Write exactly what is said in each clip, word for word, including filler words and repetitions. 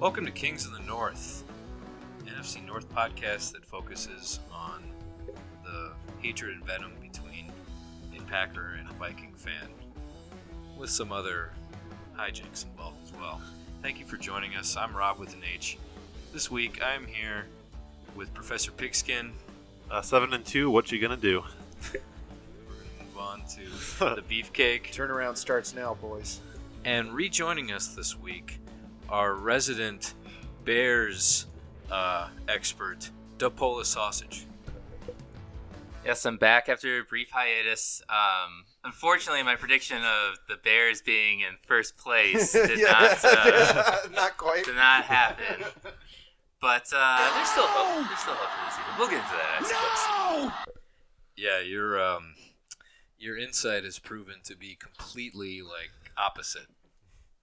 Welcome to Kings in the North, an N F C North podcast that focuses on the hatred and venom between a Packer and a Viking fan, with some other hijinks involved as well. Thank you for joining us. I'm Rob with an H. This week I'm here with Professor Pigskin. Uh, seven and two, what you gonna do? We're gonna move on to the beefcake. Turnaround starts now, boys. And rejoining us this week, our resident Bears uh, expert, Dopola Sausage. Yes, I'm back after a brief hiatus. Um, unfortunately, my prediction of the Bears being in first place did yeah, not uh, not quite did not happen. But uh, there's still hope. There's still hope for the season. We'll get into that, I suppose. No! Yeah, your um, your insight has proven to be completely like opposite.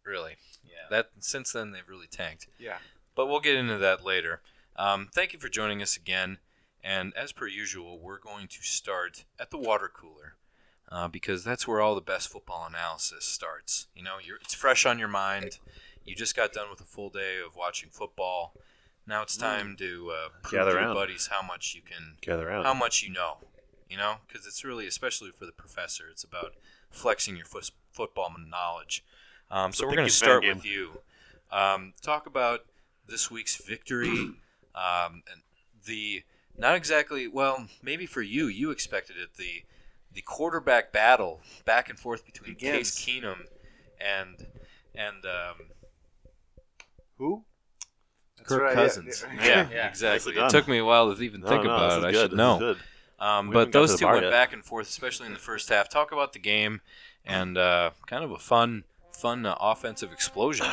Really. Yeah. That since then they've really tanked. Yeah. But we'll get into that later. Um, thank you for joining us again. And as per usual, we're going to start at the water cooler uh, because that's where all the best football analysis starts. You know, you're, it's fresh on your mind. You just got done with a full day of watching football. Now it's time to uh, prove to your buddies how much you can, gather around, how much you know. You know, because it's really, especially for the professor, it's about flexing your f- football knowledge. Um, so we're going to start game. with you. Um, talk about this week's victory. um, and the not exactly, well, maybe for you, you expected it. The the quarterback battle back and forth between Begins. Case Keenum and and um, who? That's Kirk right, Cousins. Yeah, yeah, yeah exactly. It took me a while to even no, think no, about it. I should know. Um, but those two went yet. back and forth, especially in the first half. Talk about the game and uh, kind of a fun. Fun uh, offensive explosion.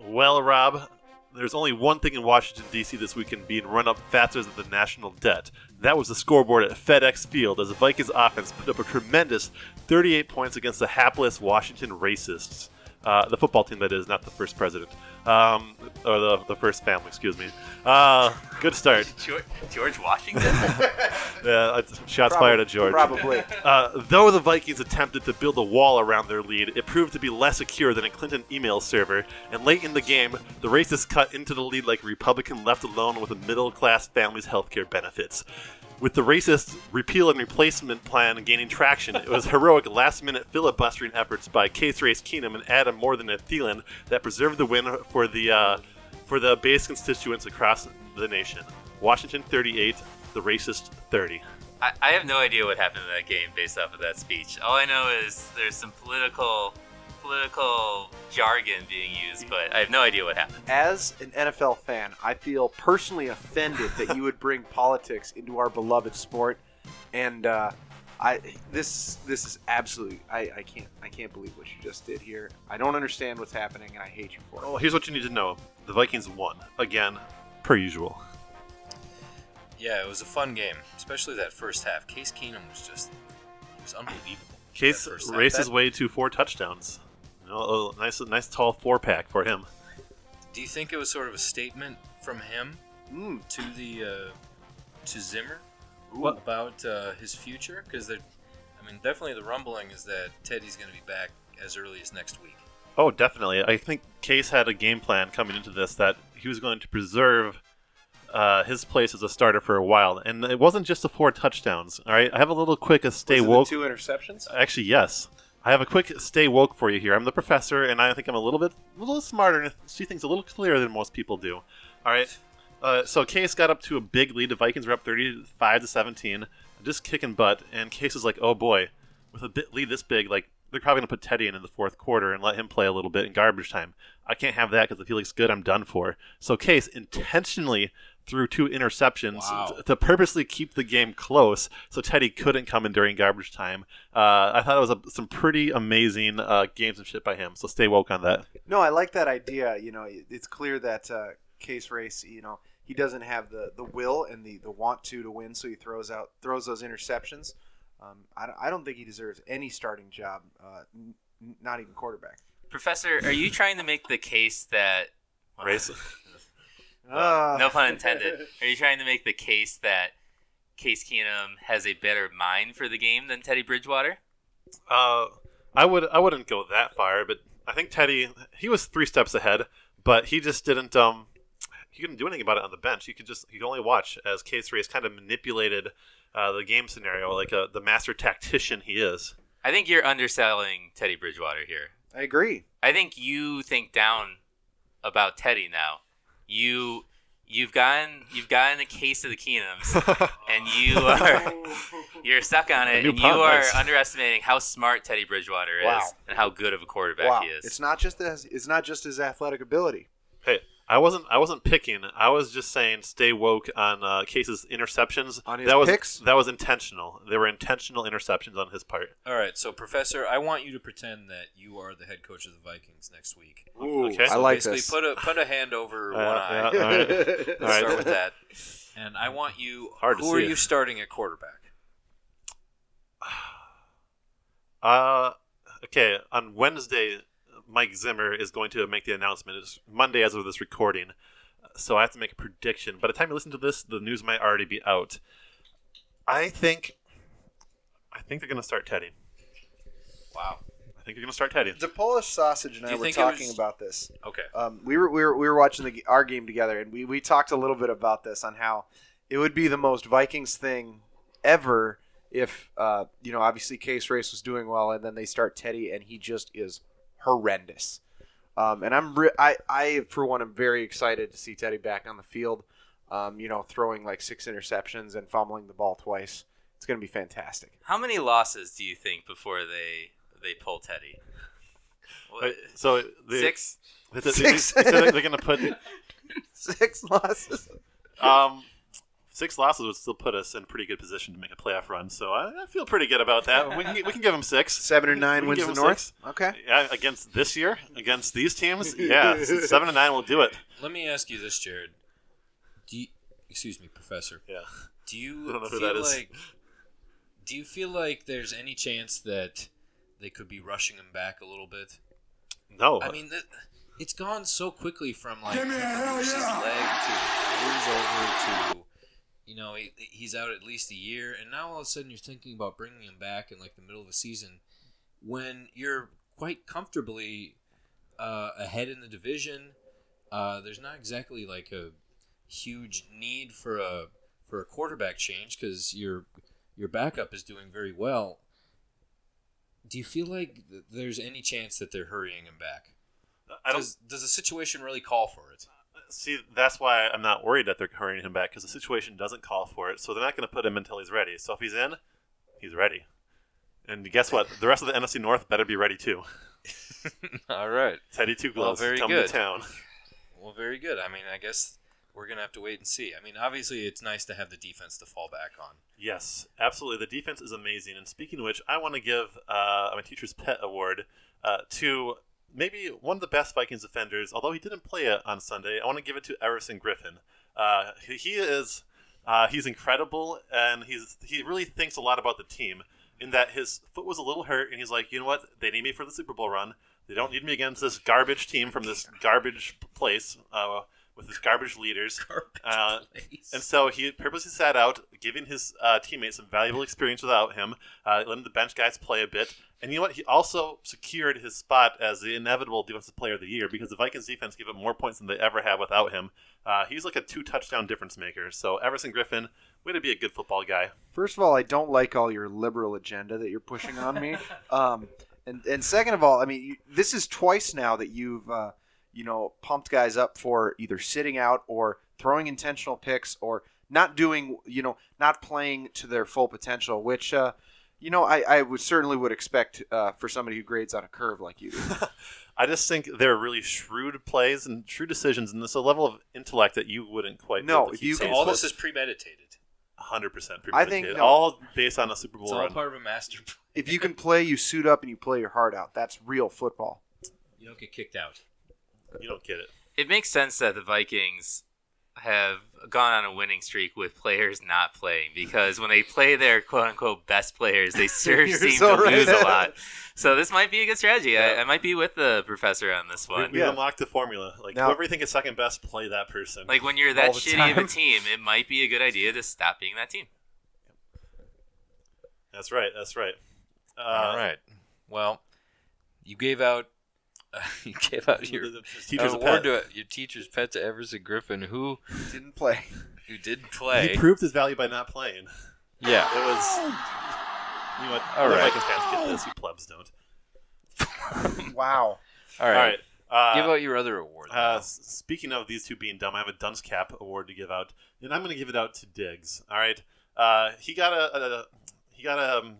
Well, Rob, there's only one thing in Washington, D C this weekend being run up faster than the national debt. That was the scoreboard at FedEx Field as the Vikings offense put up a tremendous thirty-eight points against the hapless Washington racists. Uh, the football team, that is, not the first president. Um, or the, the first family, excuse me. Uh, good start. George, George Washington? yeah, shots probably, fired at George. Probably. Uh, though the Vikings attempted to build a wall around their lead, it proved to be less secure than a Clinton email server, and late in the game, the racists cut into the lead like a Republican left alone with a middle-class family's healthcare benefits. With the racist repeal and replacement plan gaining traction, it was heroic last-minute filibustering efforts by Case Race Keenum and Adam more than a Thielen that preserved the win for the uh, for the base constituents across the nation. Washington thirty-eight, the racist thirty. I, I have no idea what happened in that game based off of that speech. All I know is there's some political political jargon being used, but I have no idea what happened. As an N F L fan, I feel personally offended that you would bring politics into our beloved sport, and uh, I this this is absolutely I, I can't I can't believe what you just did here. I don't understand what's happening, and I hate you for it. Well, here's what you need to know: the Vikings won again, per usual. Yeah, it was a fun game, especially that first half. Case Keenum was just it was unbelievable. Case raced his way to four touchdowns. Oh, oh, nice, nice tall four-pack for him. Do you think it was sort of a statement from him mm. to the uh, to Zimmer Ooh. about uh, his future? Because I mean, definitely the rumbling is that Teddy's going to be back as early as next week. Oh, definitely. I think Case had a game plan coming into this that he was going to preserve uh, his place as a starter for a while, and it wasn't just the four touchdowns. All right, I have a little quick a stay was it woke. The two interceptions? Actually, yes. I have a quick stay woke for you here. I'm the professor, and I think I'm a little bit, a little smarter and see things a little clearer than most people do. All right. Uh, so Case got up to a big lead. The Vikings were up thirty-five to seventeen, just kicking butt. And Case is like, "Oh boy, with a bit lead this big, like they're probably gonna put Teddy in in the fourth quarter and let him play a little bit in garbage time. I can't have that because if he looks good, I'm done for." So Case intentionally threw two interceptions wow. to purposely keep the game close so Teddy couldn't come in during garbage time. Uh, I thought it was a, some pretty amazing uh, gamesmanship by him, so stay woke on that. No, I like that idea. You know, it's clear that uh, Case Race, you know, he doesn't have the, the will and the, the want to to win, so he throws out throws those interceptions. Um, I, I don't think he deserves any starting job, uh, n- not even quarterback. Professor, are you trying to make the case that... Well, Race... Well, no pun intended. Are you trying to make the case that Case Keenum has a better mind for the game than Teddy Bridgewater? Uh, I would I wouldn't go that far, but I think Teddy he was three steps ahead. But he just didn't. Um, he couldn't do anything about it on the bench. He could just. He could only watch as K three has kind of manipulated uh, the game scenario, like a, the master tactician he is. I think you're underselling Teddy Bridgewater here. I agree. I think you think down about Teddy now. You. You've gotten you've gotten a case of the Keenums, and you are you're stuck on it, and you are nice. underestimating how smart Teddy Bridgewater is wow. and how good of a quarterback wow. he is. It's not just his, it's not just his athletic ability. Hey, I wasn't I wasn't picking. I was just saying stay woke on uh, Case's interceptions. On his that picks? Was, that was intentional. There were intentional interceptions on his part. All right, so Professor, I want you to pretend that you are the head coach of the Vikings next week. Ooh, okay. So I like basically this. Put a put a hand over uh, one eye. Yeah, all right. Let's all right. start with that. And I want you. Hard who to see are it. You starting at quarterback? Uh, okay. On Wednesday, Mike Zimmer is going to make the announcement. It's Monday as of this recording, so I have to make a prediction. By the time you listen to this, the news might already be out. I think, I think they're going to start Teddy. Wow, I think they're going to start Teddy. The Polish Sausage and I were talking was... about this. Okay, um, we were we were we were watching the, our game together, and we we talked a little bit about this on how it would be the most Vikings thing ever if uh, you know obviously Case Race was doing well, and then they start Teddy, and he just is horrendous. Um, and I'm re- I, I, for one, am very excited to see Teddy back on the field, um, you know, throwing like six interceptions and fumbling the ball twice. It's going to be fantastic. How many losses do you think before they, they pull Teddy? Right, so they, Six? They, they, six. They, so they're going to put... Six losses. Um, six losses would still put us in pretty good position to make a playoff run, so I, I feel pretty good about that. We can, we can give them six. Seven or nine wins the North? Six. Okay. Yeah, against this year, against these teams, yeah, seven or nine will do it. Let me ask you this, Jared. Do you, excuse me, Professor. Yeah. Do you I don't know who that is. Like, do you feel like there's any chance that they could be rushing him back a little bit? No. I mean, that, it's gone so quickly from like give me a hell yeah. leg to years over to... You know, he, he's out at least a year, and now all of a sudden you're thinking about bringing him back in, like, the middle of the season when you're quite comfortably uh, ahead in the division. Uh, there's not exactly, like, a huge need for a for a quarterback change because your, your backup is doing very well. Do you feel like th- there's any chance that they're hurrying him back? I don't... Does, does the situation really call for it? See, that's why I'm not worried that they're hurrying him back because the situation doesn't call for it. So they're not going to put him until he's ready. So if he's in, he's ready. And guess what? The rest of the N F C North better be ready too. All right. Teddy Two Gloves, well, come good. to town. Well, very good. I mean, I guess we're going to have to wait and see. I mean, obviously, it's nice to have the defense to fall back on. Yes, absolutely. The defense is amazing. And speaking of which, I want to give uh, my teacher's pet award uh, to... maybe one of the best Vikings defenders, although he didn't play it on Sunday. I want to give it to Everson Griffen. Uh, he, he is uh, he's incredible, and he's he really thinks a lot about the team in that his foot was a little hurt, and he's like, you know what? They need me for the Super Bowl run. They don't need me against this garbage team from this garbage place uh, with this garbage leaders. Garbage uh, place. And so he purposely sat out, giving his uh, teammates some valuable experience without him, uh, letting the bench guys play a bit. And you know what? He also secured his spot as the inevitable defensive player of the year because the Vikings defense gave up more points than they ever have without him. Uh, he's like a two-touchdown difference maker. So Everson Griffen, way to be a good football guy. First of all, I don't like all your liberal agenda that you're pushing on me. um, and, and second of all, I mean, you, this is twice now that you've uh, you know pumped guys up for either sitting out or throwing intentional picks or not doing you know not playing to their full potential, which. Uh, You know, I, I would certainly would expect uh, for somebody who grades on a curve like you do. I just think they're really shrewd plays and shrewd decisions, and there's a level of intellect that you wouldn't quite. No, if you so all this is premeditated. one hundred percent premeditated. I think, no, all based on a Super Bowl. It's all run. Part of a master plan. If you can play, you suit up and you play your heart out. That's real football. You don't get kicked out. You don't get it. It makes sense that the Vikings have gone on a winning streak with players not playing because when they play their quote-unquote best players, they sure seem so to right. lose a lot. So this might be a good strategy. Yeah. I, I might be with the professor on this one. We, we yeah. unlocked the formula. Like, now, whoever you think is second best, play that person. Like, when you're that shitty time. of a team, it might be a good idea to stop being that team. That's right. That's right. Uh, All right. Well, you gave out You gave out your teacher's uh, award to your teacher's pet to Everson Griffen, who didn't play. Who didn't play? He proved his value by not playing. Yeah, it was. You know what? All right, Vikings fans get this. You plebs don't. Wow. All right. All right. Uh, give out your other award. Uh, speaking of these two being dumb, I have a dunce cap award to give out, and I'm going to give it out to Diggs. All right. Uh, he got a, a he got a,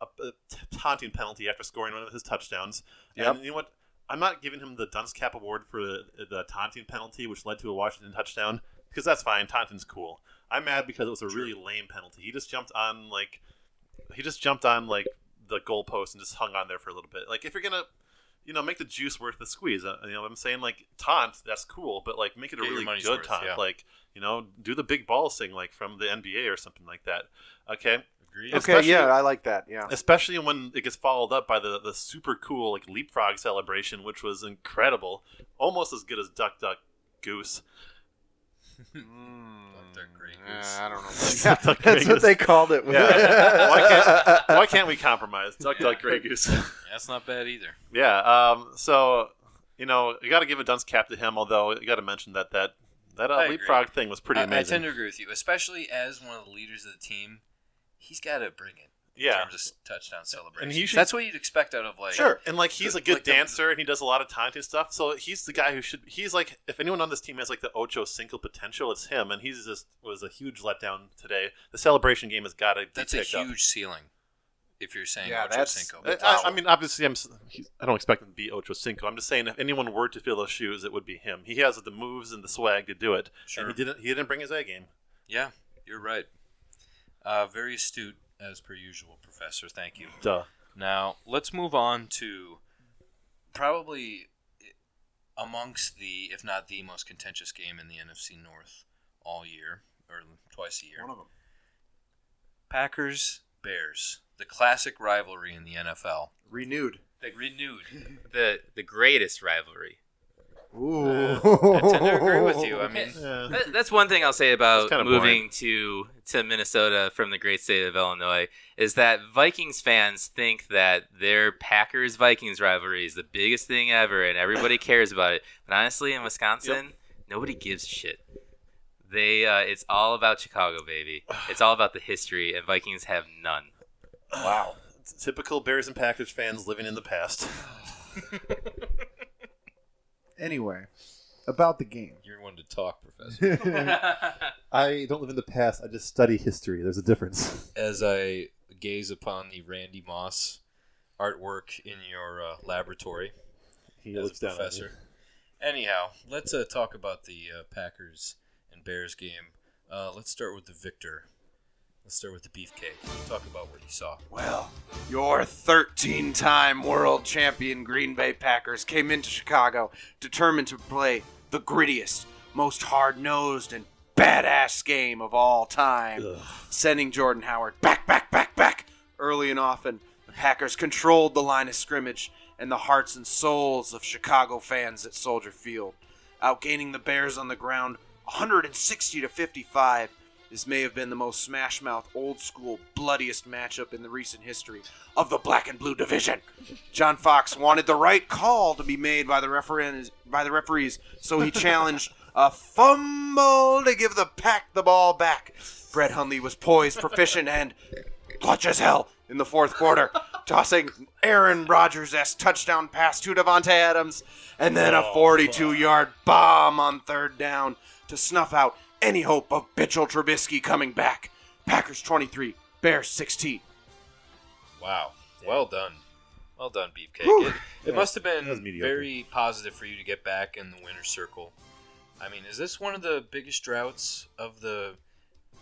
a, a taunting penalty after scoring one of his touchdowns. Yep. And you know what? I'm not giving him the dunce cap award for the, the taunting penalty, which led to a Washington touchdown, because that's fine. Taunting's cool. I'm mad because it was a True. really lame penalty. He just jumped on like he just jumped on like the goalpost and just hung on there for a little bit. Like, if you're gonna, you know, make the juice worth the squeeze, uh, you know what I'm saying? Like, taunt, that's cool, but like, make it a Get really good worth, taunt. Yeah. Like, you know, do the big balls thing, like from the N B A or something like that. Okay. Okay, especially, yeah, I like that, yeah. Especially when it gets followed up by the, the super cool like leapfrog celebration, which was incredible. Almost as good as Duck Duck Goose. Mm. Duck Duck Grey Goose. Uh, I don't know. Duck, Duck, that's what they called it. Yeah. why, can't, why can't we compromise? Duck yeah. Duck Grey Goose. That's not bad either. Yeah, um, so, you know, you got to give a dunce cap to him, although you got to mention that that, that uh, leapfrog agree. thing was pretty I, amazing. I tend to agree with you, especially as one of the leaders of the team. He's got to bring it in yeah. terms of touchdown celebrations. Should, that's what you'd expect out of, like... Sure, and, like, he's the, a good like dancer, the, and he does a lot of taunting stuff, so he's the guy who should... He's, like, if anyone on this team has, like, the Ocho Cinco potential, it's him, and he's just was a huge letdown today. The celebration game has got to be That's a huge up. ceiling, if you're saying yeah, Ocho Cinco. I, I mean, obviously, I'm, I don't expect him to be Ocho Cinco. I'm just saying if anyone were to fill those shoes, it would be him. He has the moves and the swag to do it, sure. and he didn't, he didn't bring his A game. Yeah, you're right. Uh, very astute, as per usual, Professor. Thank you. Duh. Now, let's move on to probably amongst the, if not the most contentious game in the N F C North all year, or twice a year. One of them. Packers, Bears. The classic rivalry in the N F L. Renewed. The, renewed. the the greatest rivalry. Ooh. Uh, I tend to agree with you. I mean, yeah. that, that's one thing I'll say about moving to, to Minnesota from the great state of Illinois is that Vikings fans think that their Packers-Vikings rivalry is the biggest thing ever and everybody cares about it. But honestly, in Wisconsin, yep. nobody gives a shit. They, uh, it's all about Chicago, baby. It's all about the history, and Vikings have none. Wow. Typical Bears and Packers fans living in the past. Anyway, about the game. You're one to talk, Professor. I don't live in the past. I just study history. There's a difference. As I gaze upon the Randy Moss artwork in your uh, laboratory, he as looks a professor. Down at me. Anyhow, let's uh, talk about the uh, Packers and Bears game. Uh, let's start with the victor. Let's start with the beefcake. Let's talk about what you saw. Well, your thirteen-time world champion Green Bay Packers came into Chicago determined to play the grittiest, most hard-nosed, and badass game of all time, Ugh. sending Jordan Howard back, back, back, back. Early and often, the Packers controlled the line of scrimmage and the hearts and souls of Chicago fans at Soldier Field, outgaining the Bears on the ground one hundred sixty to fifty-five. This may have been the most smash-mouth, old-school, bloodiest matchup in the recent history of the Black and Blue Division. John Fox wanted the right call to be made by the referees, by the referees, so he challenged a fumble to give the Pack the ball back. Brett Hundley was poised, proficient, and clutch as hell in the fourth quarter, tossing Aaron Rodgers-esque touchdown pass to Davante Adams, and then a forty-two-yard bomb on third down to snuff out any hope of Mitchell Trubisky coming back. Packers twenty-three, Bears sixteen. Wow. Damn. Well done. Well done, Beefcake. It, it yeah. must have been very positive for you to get back in the winner's circle. I mean, is this one of the biggest droughts of the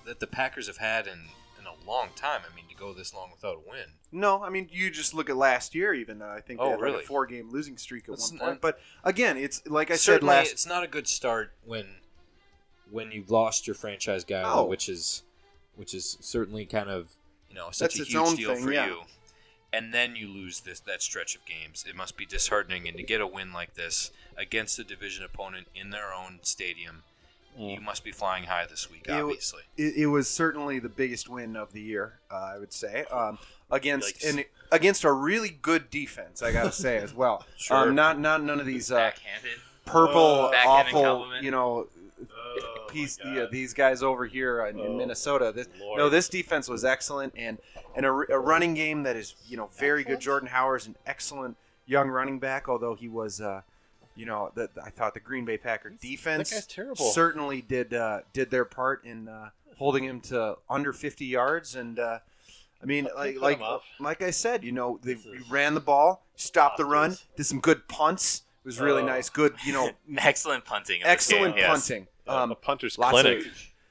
that the Packers have had in, in a long time? I mean, to go this long without a win. No, I mean, you just look at last year even. Uh, I think they oh, had really? like a four-game losing streak at That's one point. Not, but, again, it's like I said last... It's not a good start when... when you lost your franchise guy, oh. which is which is certainly kind of, you know, such That's a huge deal thing, for yeah. you. And then you lose this that stretch of games. It must be disheartening. And to get a win like this against a division opponent in their own stadium you must be flying high this week, obviously. It, it was certainly the biggest win of the year, uh, I would say, um, against an, against a really good defense, I got to say, as well. Sure. Um, not not none of these uh, purple, uh, awful, you know, oh, piece, yeah, these guys over here in, oh, in Minnesota. This, no, this defense was excellent, and, and a, a running game that is, you know, very good. Jordan Howard is an excellent young running back, although he was uh, – you know, that I thought the Green Bay Packers defense certainly did uh, did their part in uh, holding him to under fifty yards. And uh, I mean, like like like I said, you know, they ran the ball, stopped the run, did some good punts. It was really oh. nice, good, you know, excellent punting, excellent game, punting, yes. um, a punter's clinic.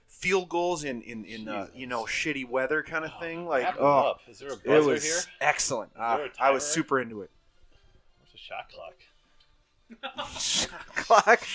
Field goals in in in uh, you know, shitty weather kind of thing. Like, oh, is there a buzzer it was here? Excellent. Uh, I was super into it. What's a shot clock? Clock.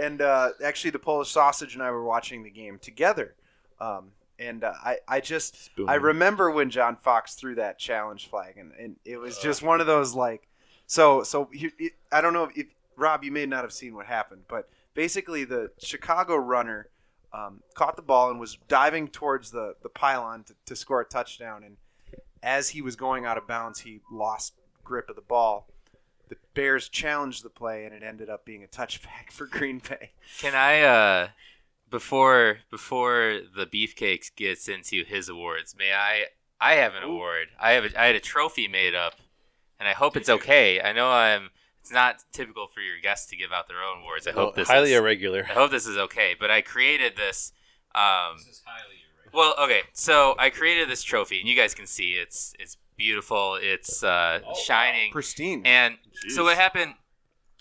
And uh, actually, the Polish Sausage and I were watching the game together, um, and uh, I I just Spoon. I remember when John Fox threw that challenge flag, and, and it was uh, just one of those like, so so it, it, I don't know if, if Rob, you may not have seen what happened, but basically the Chicago runner um, caught the ball and was diving towards the the pylon to, to score a touchdown, and as he was going out of bounds, he lost grip of the ball. The Bears challenged the play, and it ended up being a touchback for Green Bay. Can I, uh, before before the Beefcakes gets into his awards, may I? I have an Ooh. award. I have. A, I had a trophy made up, and I hope it's okay. I know I'm. It's not typical for your guests to give out their own awards. I well, hope this highly is, irregular. I hope this is okay. But I created this. Um, this is highly irregular. Well, okay. So I created this trophy, and you guys can see it's it's. beautiful. It's uh, oh, shining, pristine. And Jeez. so what happened?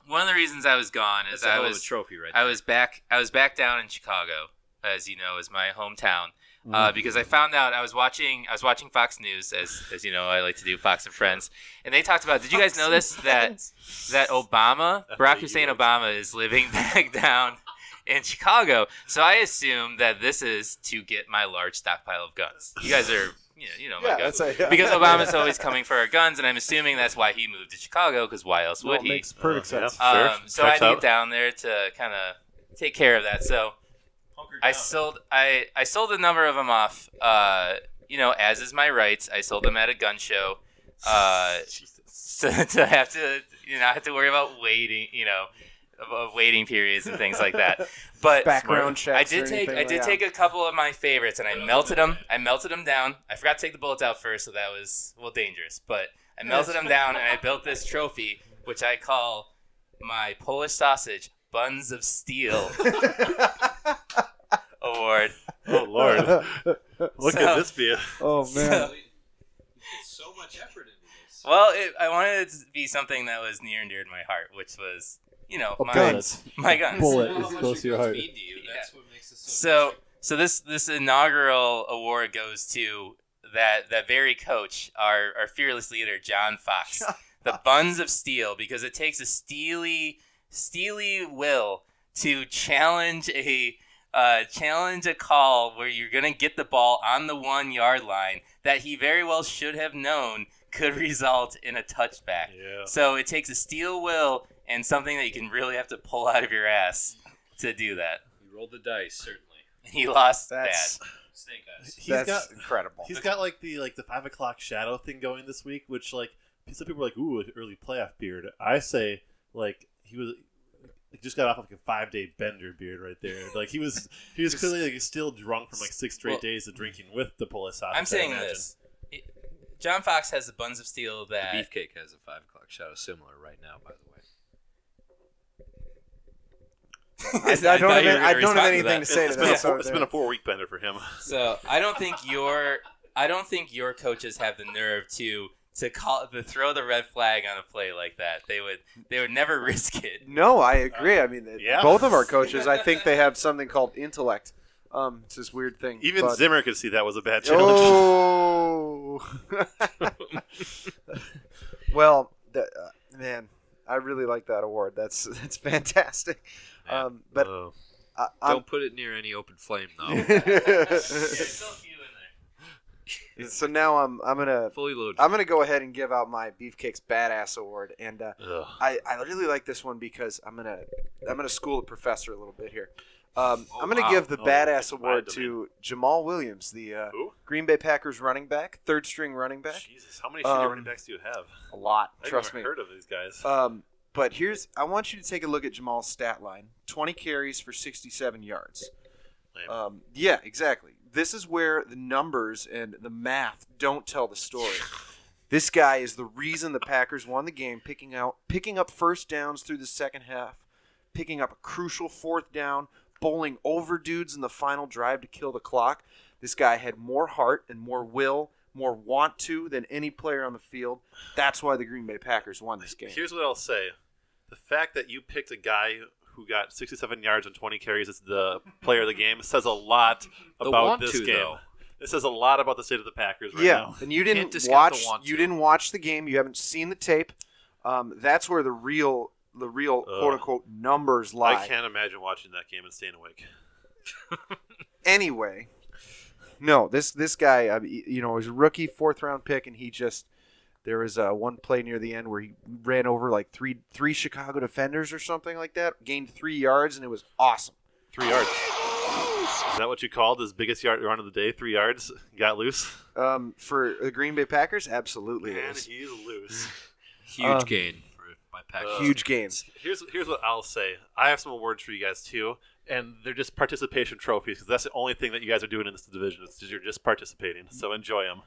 One of the reasons I was gone is I was trophy right I there. was back. I was back down in Chicago, as you know, is my hometown. Mm-hmm. Uh, because I found out I was watching. I was watching Fox News, as as you know, I like to do Fox and Friends. And they talked about. Did you guys know this? That that Obama, Barack Hussein Obama, is living back down in Chicago. So I assume that this is to get my large stockpile of guns. You guys are. Yeah, you know, yeah, my guns. A, yeah. Because Obama's always coming for our guns, and I'm assuming that's why he moved to Chicago, because why else would well, it he? Makes perfect uh, sense. Um, sure. So Checks I get down there to kind of take care of that. So I sold, I, I sold a number of them off. Uh, you know, as is my rights, I sold them at a gun show. Uh, so to have to, you know, I have to worry about waiting, you know, of waiting periods and things like that. But background checks. I did take I did like take that. a couple of my favorites, and I melted them. I melted them down. I forgot to take the bullets out first, so that was well dangerous. But I melted them down, and I built this trophy, which I call my Polish Sausage Buns of Steel award. Oh Lord! Look so, at this beer. Oh man! So, so much effort into this. Well, it, I wanted it to be something that was near and dear to my heart, which was. You know, oh, my guns. My guns. Bullet is close to your heart. You. That's yeah. what makes this so, so, so this this inaugural award goes to that that very coach, our our fearless leader, John Fox, the Buns of Steel, because it takes a steely steely will to challenge a uh, challenge a call where you're gonna get the ball on the one yard line that he very well should have known could result in a touchback. Yeah. So it takes a steel will. And something that you can really have to pull out of your ass to do that. He rolled the dice, certainly. He lost that's, bad. Snake eyes. He's that's got, incredible. He's got like the like the five o'clock shadow thing going this week, which like some people are like, "Ooh, an early playoff beard." I say like he was like, just got off like a five day bender beard right there. Like he was he was clearly like still drunk from like six straight well, days of drinking with the police officer. I'm saying this. It, John Fox has the Buns of Steel that the Beefcake has a five o'clock shadow similar right now, by the way. I, I, I don't, have, any, I don't have anything to, to say. It's, to been, that. A four, it's been a four-week bender for him. So I don't think your I don't think your coaches have the nerve to to call to throw the red flag on a play like that. They would they would never risk it. No, I agree. Uh, I mean, yeah. both of our coaches, I think they have something called intellect. Um, it's this weird thing. Even but... Zimmer could see that was a bad challenge. Oh, well, the, uh, man. I really like that award. That's that's fantastic. Yeah. Um, but oh. I, don't put it near any open flame, though. yeah, there's so few in there. So now I'm I'm gonna fully loaded. I'm gonna go ahead and give out my Beefcakes Badass Award, and uh, I I really like this one because I'm gonna I'm gonna school the professor a little bit here. Um, oh, I'm going to wow. give the oh, badass award to Jamal Williams, the uh, Green Bay Packers running back, third string running back. Jesus, how many senior um, running backs do you have? A lot. I trust me. I've heard of these guys. Um, but here's, I want you to take a look at Jamal's stat line: twenty carries for sixty-seven yards. Um, yeah, exactly. This is where the numbers and the math don't tell the story. This guy is the reason the Packers won the game, picking out, picking up first downs through the second half, picking up a crucial fourth down, bowling over dudes in the final drive to kill the clock. This guy had more heart and more will, more want to than any player on the field. That's why the Green Bay Packers won this game. Here's what I'll say. The fact that you picked a guy who got sixty-seven yards and twenty carries as the player of the game says a lot about this to, game. Though. This says a lot about the state of the Packers right yeah, now. Yeah, and you didn't watch you to. didn't watch the game. You haven't seen the tape. Um, that's where the real the real uh, quote unquote numbers lie. I can't imagine watching that game and staying awake. Anyway, no, this this guy, uh, you know, was a rookie fourth round pick, and he just there was uh, one play near the end where he ran over like three three Chicago defenders or something like that, gained three yards, and it was awesome. Three yards. Is that what you called his biggest yard run of the day? Three yards? Got loose? Um, for the Green Bay Packers, absolutely. Man, is. he's loose. Huge um, gain for my Packers. Uh, huge gains. Here's here's what I'll say. I have some awards for you guys too, and they're just participation trophies because that's the only thing that you guys are doing in this division. It's just you're just participating. So enjoy them.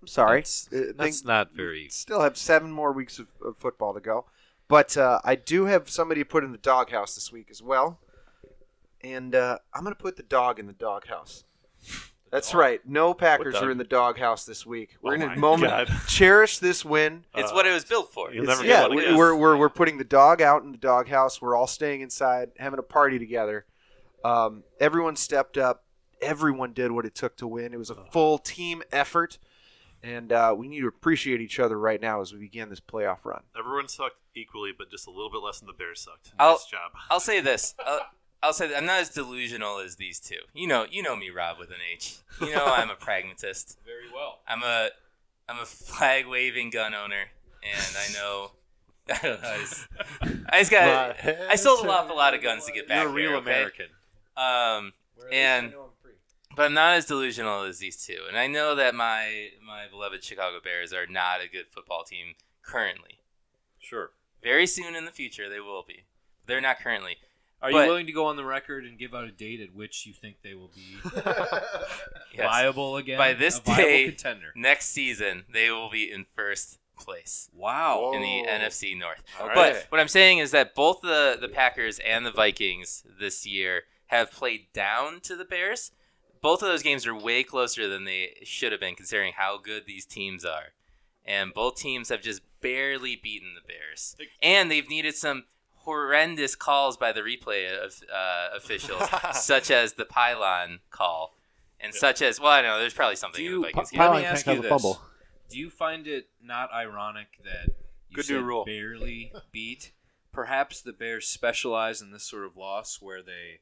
I'm sorry. That's, uh, that's not very. Still have seven more weeks of, of football to go, but uh, I do have somebody put in the doghouse this week as well. And uh, I'm going to put the dog in the doghouse. That's dog. right. No Packers are in the doghouse this week. We're oh in a moment. God. Cherish this win. It's uh, what it was built for. You'll never yeah, we, we're, we're, we're putting the dog out in the doghouse. We're all staying inside, having a party together. Um, everyone stepped up. Everyone did what it took to win. It was a full team effort. And uh, we need to appreciate each other right now as we begin this playoff run. Everyone sucked equally, but just a little bit less than the Bears sucked. I'll, nice job. I'll say this. Uh, I'll say that I'm not as delusional as these two. You know, you know me, Rob, with an H. You know I'm a pragmatist. Very well. I'm a, I'm a flag waving gun owner, and I know, I don't know. I just, I just got, I sold off a lot of guns to get back You're here. You're a real okay? American. Um, and I know I'm free. But I'm not as delusional as these two, and I know that my my beloved Chicago Bears are not a good football team currently. Sure. Very soon in the future they will be. They're not currently. Are but, you willing to go on the record and give out a date at which you think they will be yes. viable again? By this a day, contender. Next season, they will be in first place. Wow. Whoa. In the N F C North. All but right. What I'm saying is that both the, the Packers and the Vikings this year have played down to the Bears. Both of those games are way closer than they should have been, considering how good these teams are. And both teams have just barely beaten the Bears. And they've needed some horrendous calls by the replay of uh, officials, such as the pylon call, and yeah. such as well, I don't know, there's probably something you, in the Vikings game. Let me ask you this: do you find it not ironic that you Good said rule. barely beat? Perhaps the Bears specialize in this sort of loss, where they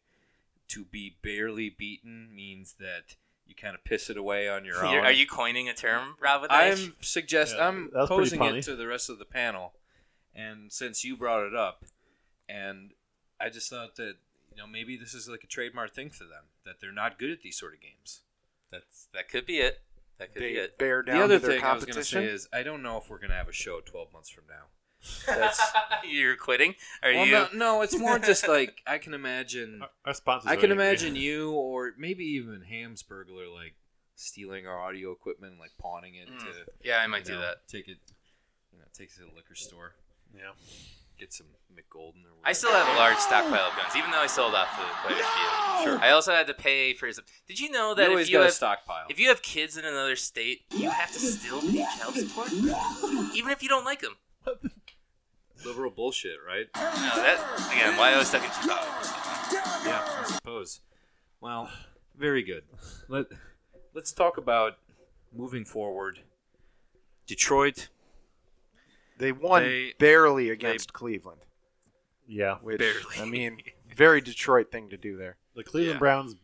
to be barely beaten means that you kind of piss it away on your own. Are you coining a term, Rob? With that? I'm suggest yeah, I'm posing it to the rest of the panel, and since you brought it up. And I just thought that, you know, maybe this is like a trademark thing for them, that they're not good at these sort of games. That's That could be it. That could they be it. Bear down the other to thing I was going to say is, I don't know if we're going to have a show twelve months from now. That's, You're quitting? Are well, you? No, no, it's more just like, I can imagine. Our, our sponsors I can imagine here. you or maybe even Hamsburglar, like, stealing our audio equipment and, like, pawning it. Mm. to Yeah, I might do know, that. Take it, you know, take it to the liquor store. Yeah. Get some McGolden or whatever. I still have a large stockpile of guns, even though I sold off quite a few. Sure. I also had to pay for some. Did you know that you if you have stockpile. if you have kids in another state, you have to still pay child support, even if you don't like them? Liberal bullshit, right? No, that again. Why I was stuck in Chicago? Yeah, I suppose. Well, very good. Let Let's talk about moving forward. Detroit. They won they, barely against they, Cleveland. Yeah. Which, barely. I mean, very Detroit thing to do there. The Cleveland yeah. Browns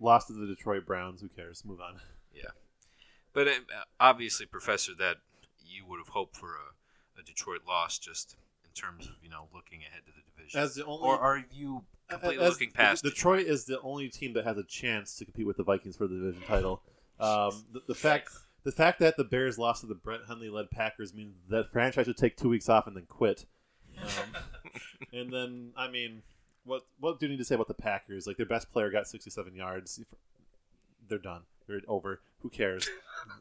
lost to the Detroit Browns. Who cares? Move on. Yeah. But it, obviously, Professor, that you would have hoped for a, a Detroit loss just in terms of, you know, looking ahead to the division? As the only, or are you completely as, looking past Detroit it? Is the only team that has a chance to compete with the Vikings for the division title. Um, the, the fact the fact that the Bears lost to the Brett Hundley-led Packers means that franchise should take two weeks off and then quit. Um, and then, I mean, what what do you need to say about the Packers? Like, their best player got sixty-seven yards. They're done. They're over. Who cares?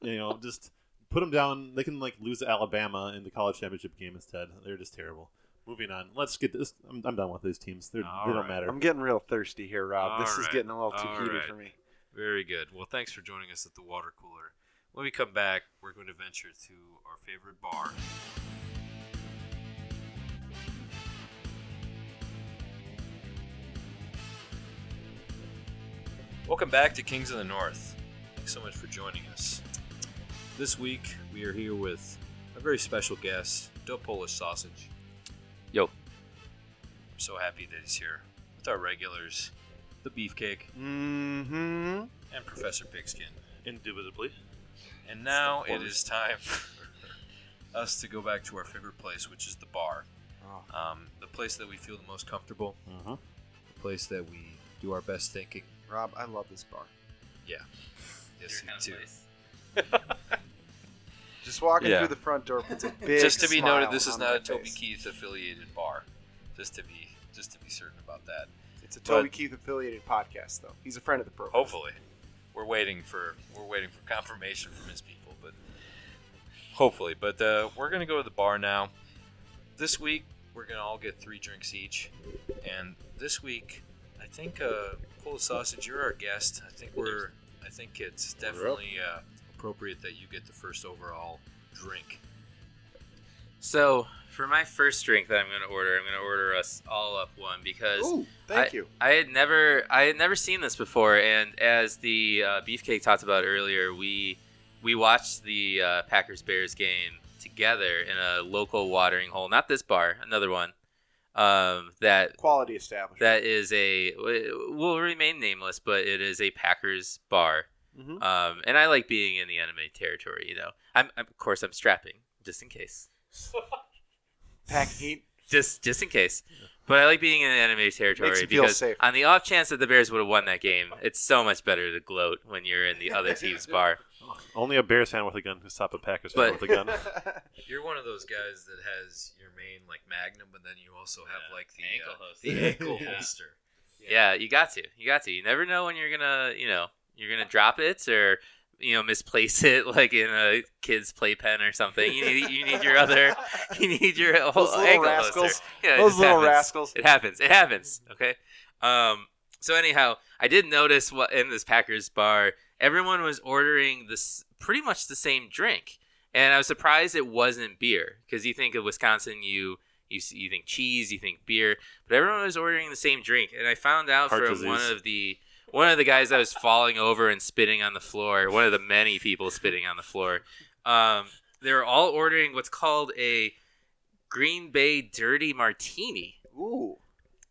You know, just put them down. They can, like, lose to Alabama in the college championship game instead. They're just terrible. Moving on. Let's get this. I'm, I'm done with these teams. They're, they right. don't matter. I'm getting real thirsty here, Rob. All this right. is getting a little too All heated right. for me. Very good. Well, thanks for joining us at the water cooler. When we come back, we're going to venture to our favorite bar. Welcome back to Kings in the North. Thanks so much for joining us. This week, we are here with a very special guest, Dopola Sausage. Yo. I'm so happy that he's here with our regulars, the Beefcake, mm-hmm. and Professor Pigskin. Indubitably. And now it is time for us to go back to our favorite place, which is the bar. Oh. Um, the place that we feel the most comfortable. Uh-huh. The place that we do our best thinking. Rob, I love this bar. Yeah. Yes, you too. Just walking yeah. through the front door puts a big Just to be smile noted, this is not a Toby face. Keith affiliated bar. Just to be just to be certain about that. It's a Toby but, Keith affiliated podcast though. He's a friend of the program. Hopefully. We're waiting for we're waiting for confirmation from his people, but hopefully. But uh, we're gonna go to the bar now. This week we're gonna all get three drinks each. And this week I think uh Dopola Sausage, you're our guest. I think we're I think it's definitely uh, appropriate that you get the first overall drink. So for my first drink that I'm gonna order, I'm gonna order us all up one because Ooh, thank I, you. I had never I had never seen this before, and as the uh, Beefcake talked about earlier, we we watched the uh, Packers Bears game together in a local watering hole. Not this bar, another one. Um, that quality establishment that is a will remain nameless, but it is a Packers bar. Mm-hmm. Um, and I like being in the enemy territory. You know, I'm, I'm of course I'm strapping just in case. Pack heat, just just in case. But I like being in the enemy territory Makes you because feel safe. On the off chance that the Bears would have won that game, it's so much better to gloat when you're in the other team's bar. Only a Bears fan with a gun can stop a Packers fan but, with a gun. You're one of those guys that has your main like Magnum, but then you also have yeah, like the ankle uh, holster. The ankle yeah. holster. Yeah. yeah, you got to, you got to. You never know when you're gonna, you know, you're gonna drop it or you know misplace it like in a kid's playpen or something. You need, you need your other, you need your whole those ankle rascals. holster. Yeah, those little happens. rascals. It happens. It happens. Okay. Um. So anyhow, I did notice what in this Packers bar. Everyone was ordering this pretty much the same drink, and I was surprised it wasn't beer because you think of Wisconsin, you you you think cheese, you think beer, but everyone was ordering the same drink. And I found out Heart from disease. one of the one of the guys that was falling over and spitting on the floor, one of the many people spitting on the floor. Um, they were all ordering what's called a Green Bay Dirty Martini. Ooh!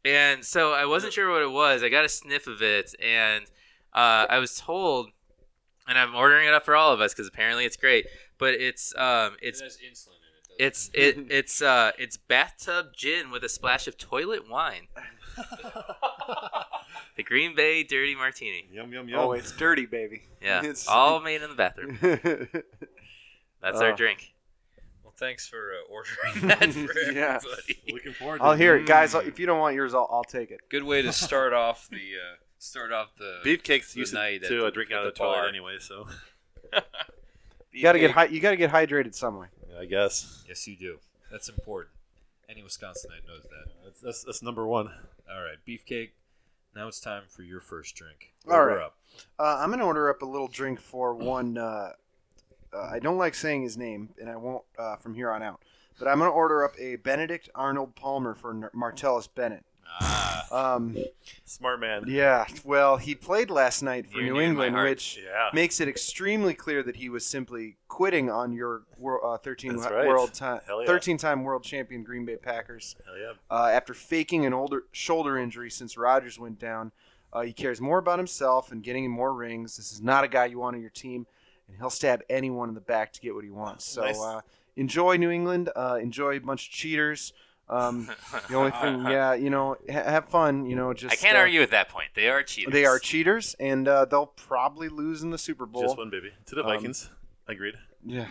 And so I wasn't sure what it was. I got a sniff of it, and uh, I was told. And I'm ordering it up for all of us because apparently it's great. But it's um, it's it has insulin in it. It's it, it it's uh it's bathtub gin with a splash of toilet wine. The Green Bay Dirty Martini. Yum yum yum. Oh, it's dirty, baby. Yeah, it's all made in the bathroom. That's uh, our drink. Well, thanks for uh, ordering that for everybody. Yeah. Looking forward to it. I'll hear it, guys. If you don't want yours, I'll, I'll take it. Good way to start off the. Uh, Start off the Beefcake's used to uh, drinking out of the toilet anyway, so you gotta get hi- you gotta get hydrated some way. Yeah, I guess. Yes, you do. That's important. Any Wisconsinite knows that. That's, that's that's number one. All right, Beefcake. Now it's time for your first drink. Order All right, up. Uh, I'm gonna order up a little drink for one. Uh, uh, I don't like saying his name, and I won't uh, from here on out. But I'm gonna order up a Benedict Arnold Palmer for N- Martellus Bennett. Ah, um, smart man. Yeah, well, he played last night for New England, which yeah. makes it extremely clear that he was simply quitting on your uh, thirteen right. world time, yeah. thirteen-time world champion Green Bay Packers. Hell yeah. Uh, after faking an older shoulder injury since Rodgers went down, uh, he cares more about himself and getting him more rings. This is not a guy you want on your team, and he'll stab anyone in the back to get what he wants. So nice. uh, enjoy New England. Uh, enjoy a bunch of cheaters. Um, the only thing, yeah, you know, ha- have fun. You know, just I can't uh, argue with that point. They are cheaters. They are cheaters, and uh, they'll probably lose in the Super Bowl. Just one, baby, to the Vikings. Um, Agreed. Yeah,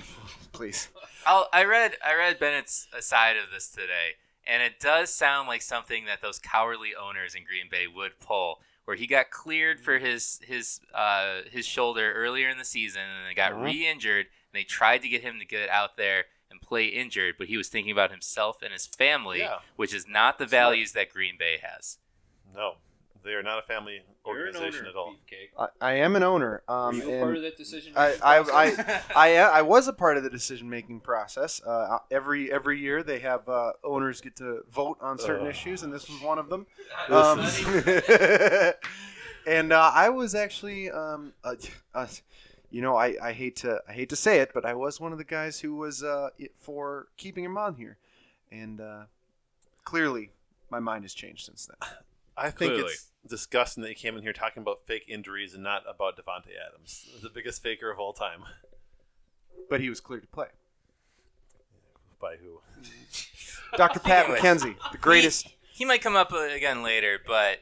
please. I'll, I read I read Bennett's side of this today, and it does sound like something that those cowardly owners in Green Bay would pull, where he got cleared for his his uh, his shoulder earlier in the season, and then got uh-huh. re-injured, and they tried to get him to get out there and play injured, but he was thinking about himself and his family, yeah. which is not the values that Green Bay has. No, they are not a family organization at all. I, I am an owner. Um, Were you a part of that decision? I, I, I, I, I was a part of the decision-making process. Uh, every every year they have uh, owners get to vote on certain uh, issues, and this was one of them. Um, and uh, I was actually um, – uh, uh, You know, I, I hate to I hate to say it, but I was one of the guys who was uh, it for keeping him on here, and uh, clearly my mind has changed since then. I think clearly. It's disgusting that you came in here talking about fake injuries and not about Davante Adams, the biggest faker of all time. But he was cleared to play. By who? Doctor Pat McKenzie, the greatest. He, he might come up again later, but.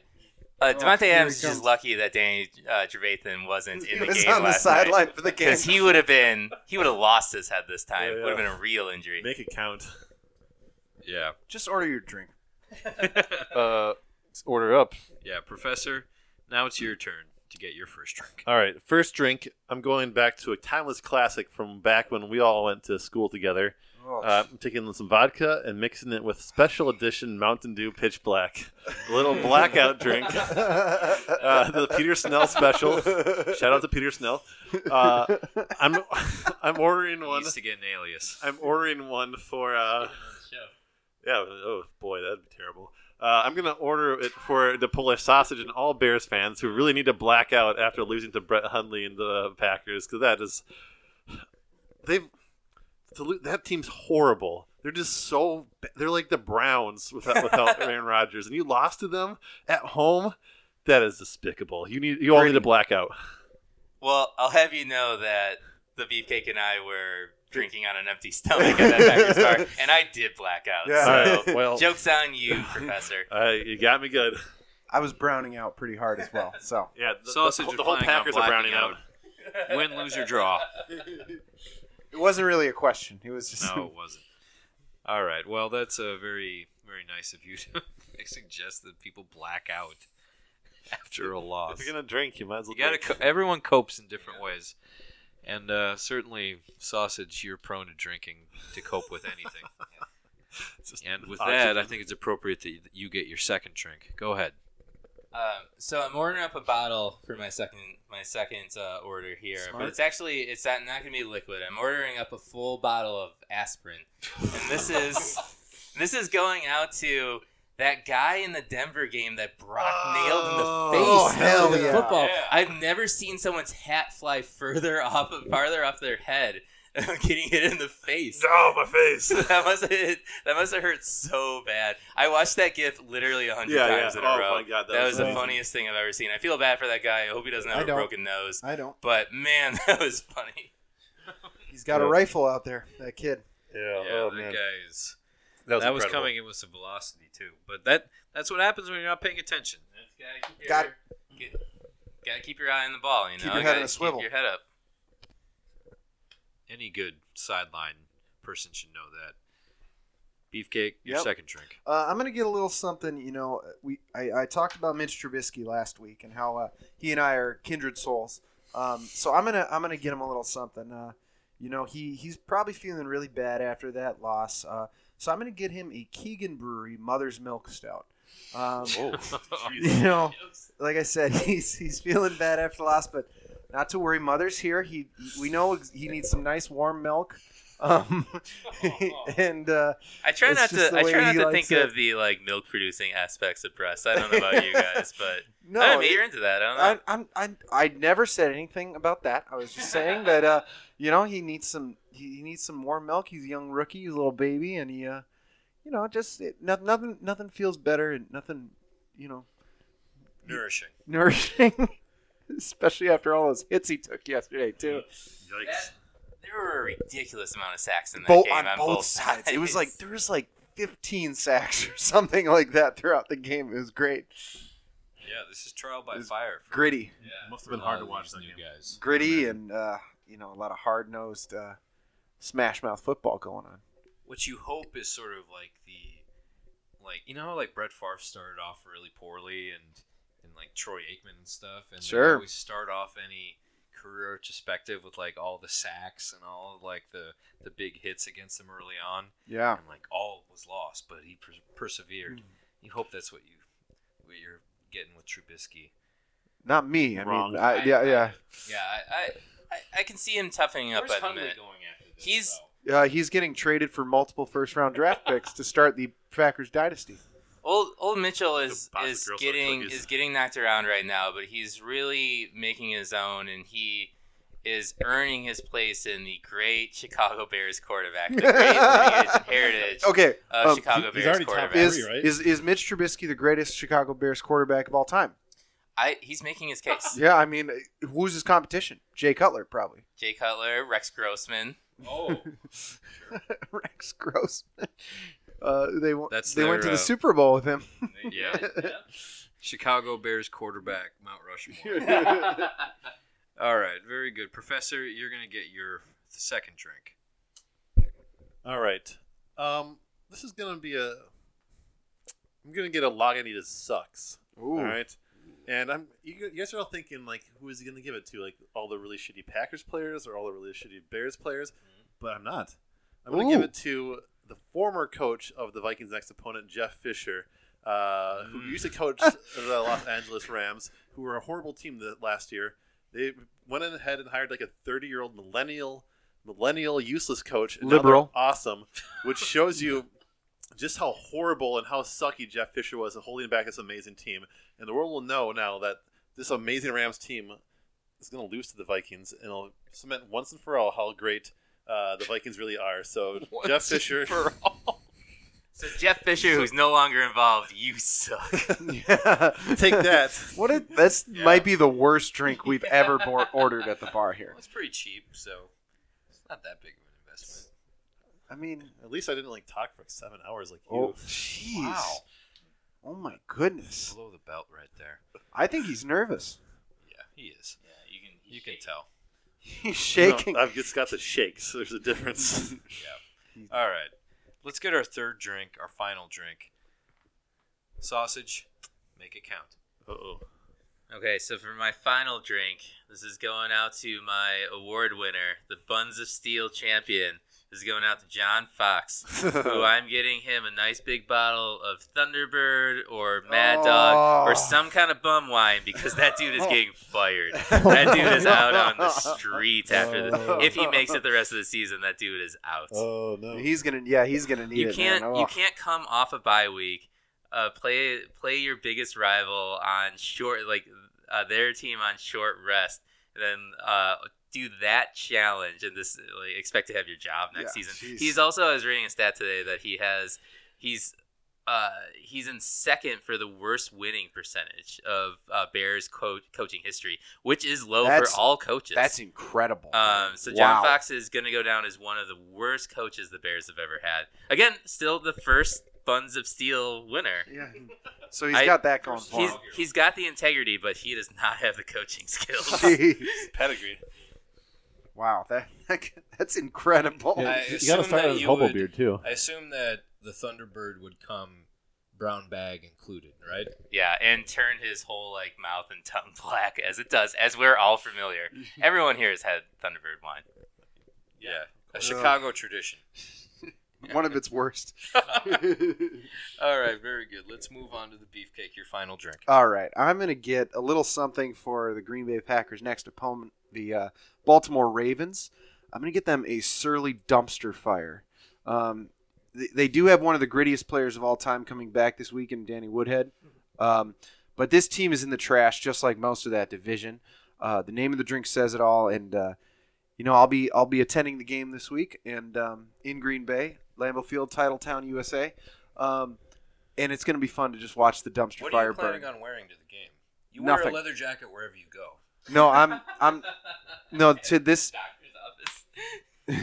Uh, Davante oh, Adams is just lucky that Danny uh, Trevathan wasn't in the was game on last the sideline for the game. Because he would have been, he would have lost his head this time. Yeah, yeah. Would have been a real injury. Make it count. Yeah. Just order your drink. uh, order up. Yeah, Professor. Now it's your turn to get your first drink. All right, first drink. I'm going back to a timeless classic from back when we all went to school together. Uh, I'm taking some vodka and mixing it with special edition Mountain Dew Pitch Black. A little blackout drink. Uh, the Peter Snell special. Shout out to Peter Snell. Uh, I'm I'm ordering one. He used to get an alias. I'm ordering one for... Uh, yeah, oh boy, that'd be terrible. Uh, I'm going to order it for the Dopola Sausage and all Bears fans who really need to black out after losing to Brett Hundley and the Packers, because that is... They've... That team's horrible. They're just so – they're like the Browns without, without Aaron Rodgers. And you lost to them at home? That is despicable. You need you all need a blackout. Well, I'll have you know that the Beefcake and I were drinking on an empty stomach at that Packers bar, and I did blackout. Yeah. So right, well, joke's on you, Professor. Uh, you got me good. I was browning out pretty hard as well. So yeah, the, Sausage the, the whole Packers are browning out. out. Win, lose, or draw. It wasn't really a question. It was just no, it wasn't. All right. Well, that's a very, very nice of you to suggest that people black out after a loss. If you're gonna drink, you might as well. You gotta. Co- everyone copes in different yeah. ways, and uh, certainly, Sausage, you're prone to drinking to cope with anything. yeah. And with oxygen. That, I think it's appropriate that you get your second drink. Go ahead. Um, so I'm ordering up a bottle for my second my second uh, order here, Smart. But it's actually it's not, not going to be liquid. I'm ordering up a full bottle of aspirin, and this is this is going out to that guy in the Denver game that Brock oh, nailed in the face. Oh hell in the yeah. football! Yeah. I've never seen someone's hat fly further off farther off their head. Getting hit in the face. Oh, my face. that must have hit, that must have hurt so bad. I watched that GIF literally a hundred yeah, times yeah. in oh, a row. Oh, my God. That, that was, was the funniest thing I've ever seen. I feel bad for that guy. I hope he doesn't have I a don't. broken nose. I don't. But, man, that was funny. He's got yeah. a rifle out there, that kid. Yeah, yeah oh, that man. Guy's. That was, that was coming in with some velocity, too. But that that's what happens when you're not paying attention. That's got to keep your eye on the ball. You know? Keep your head in a swivel. Keep your head up. Any good sideline person should know that. Beefcake, your yep. second drink. Uh, I'm going to get a little something. You know, we I, I talked about Mitch Trubisky last week and how uh, he and I are kindred souls. Um, so I'm gonna I'm gonna get him a little something. Uh, you know, he he's probably feeling really bad after that loss. Uh, so I'm going to get him a Keegan Brewery Mother's Milk Stout. Um, oh, you know, like I said, he's he's feeling bad after the loss, but. Not to worry, Mother's here. He, we know he needs some nice warm milk, um, and uh, I try not to. I try not to think it. of the like milk producing aspects of breasts. I don't know about you guys, but no, I mean, you're into that. I don't know. I, I'm. I. I never said anything about that. I was just saying that. Uh, you know, he needs some. He needs some warm milk. He's a young rookie. He's a little baby, and he. Uh, you know, just it, nothing. Nothing feels better, and nothing. You know, nourishing. Nourishing. Especially after all those hits he took yesterday, too. Yikes. That, there were a ridiculous amount of sacks in that Bo- game on, on both, both sides. sides. It was like, there was like fifteen sacks or something like that throughout the game. It was great. Yeah, this is trial by fire. For, gritty. Yeah, must have been hard to watch that game. Guys. Gritty and uh, you know, a lot of hard-nosed uh, smash-mouth football going on. What you hope is sort of like the, like, you know how like Brett Favre started off really poorly and and like Troy Aikman and stuff, and sure, they always start off any career retrospective with like all the sacks and all of like the the big hits against them early on. Yeah, and like all was lost, but he pers- persevered. Mm. You hope that's what you what you're getting with Trubisky. Not me. I Wrong. mean, I, I, yeah, yeah, yeah. I, I I can see him toughening up. Where's Hundley going after this? He's uh, he's getting traded for multiple first round draft picks to start the Packers dynasty. Old old Mitchell is is getting is getting knocked around right now, but he's really making his own, and he is earning his place in the great Chicago Bears quarterback, the great lineage and heritage okay, of um, Chicago Bears quarterback. Is, right? is is Mitch Trubisky the greatest Chicago Bears quarterback of all time? I he's making his case. Yeah, I mean, who's his competition? Jay Cutler, probably. Jay Cutler, Rex Grossman. Oh, sure. Rex Grossman. Uh, they That's they their, went to the uh, Super Bowl with him. Yeah, yeah. Chicago Bears quarterback, Mount Rushmore. All right, very good. Professor, you're going to get your second drink. All right. Um, this is going to be a – I'm going to get a Lagunitas Sucks. Ooh. All right? And I'm you guys are all thinking, like, who is he going to give it to? Like, all the really shitty Packers players or all the really shitty Bears players? Mm-hmm. But I'm not. I'm going to give it to – the former coach of the Vikings' next opponent, Jeff Fisher, uh, who used to coach the Los Angeles Rams, who were a horrible team the, last year. They went ahead and hired like a thirty-year-old millennial, millennial useless coach. And liberal. Awesome, which shows you just how horrible and how sucky Jeff Fisher was at holding back this amazing team. And the world will know now that this amazing Rams team is going to lose to the Vikings, and it'll cement once and for all how great Uh, the Vikings really are. So Once Jeff Fisher. For all. So Jeff Fisher, who's no longer involved, you suck. Yeah. Take that. What? A, that's yeah. might be the worst drink we've yeah. ever bought, ordered at the bar here. Well, it's pretty cheap, so it's not that big of an investment. I mean, at least I didn't like talk for like seven hours like you. Oh, jeez. Wow. Oh my goodness. Blow the belt right there. I think he's nervous. Yeah, he is. Yeah, you can. You can tell. He's shaking. No, I've just got the shakes. So there's a difference. Yeah. All right. Let's get our third drink, our final drink. Sausage, make it count. Uh-oh. Okay, so for my final drink, this is going out to my award winner, the Buns of Steel champion. This is going out to John Fox, who I'm getting him a nice big bottle of Thunderbird or Mad Dog oh. or some kind of bum wine, because that dude is getting fired. That dude is out on the street after this. If he makes it the rest of the season, that dude is out. Oh no, he's gonna yeah he's gonna need you it. You can't oh. you can't come off a bye week, uh, play play your biggest rival on short like uh, their team on short rest, and then. Uh, do that challenge and this like, expect to have your job next yeah, season. Geez. He's also, I was reading a stat today that he has, he's, uh, he's in second for the worst winning percentage of uh, Bears co- coaching history, which is low that's, for all coaches. That's incredible. Um, so John wow. Fox is going to go down as one of the worst coaches the Bears have ever had. Again, still the first Buns of Steel winner. Yeah. So he's I, got that going for him. He's got the integrity, but he does not have the coaching skills. Pedigree. Wow, that, that that's incredible. Yeah, you got to start with hobo beard too. I assume that the Thunderbird would come brown bag included, right? Yeah, and turn his whole like mouth and tongue black, as it does, as we're all familiar. Everyone here has had Thunderbird wine. Yeah, a uh, Chicago tradition. One of its worst. All right, very good. Let's move on to the beefcake, your final drink. All right, I'm going to get a little something for the Green Bay Packers' next opponent, the uh, Baltimore Ravens. I'm going to get them a surly dumpster fire. Um, they, they do have one of the grittiest players of all time coming back this week in Danny Woodhead. Um, but this team is in the trash, just like most of that division. Uh, the name of the drink says it all, and uh, you know I'll be I'll be attending the game this week, and um, in Green Bay, Lambeau Field, Titletown, U S A, um, and it's going to be fun to just watch the dumpster what fire burn. What are you planning burn. on wearing to the game? You Nothing. wear a leather jacket wherever you go. No, I'm, I'm, no, to this. Doctor's office.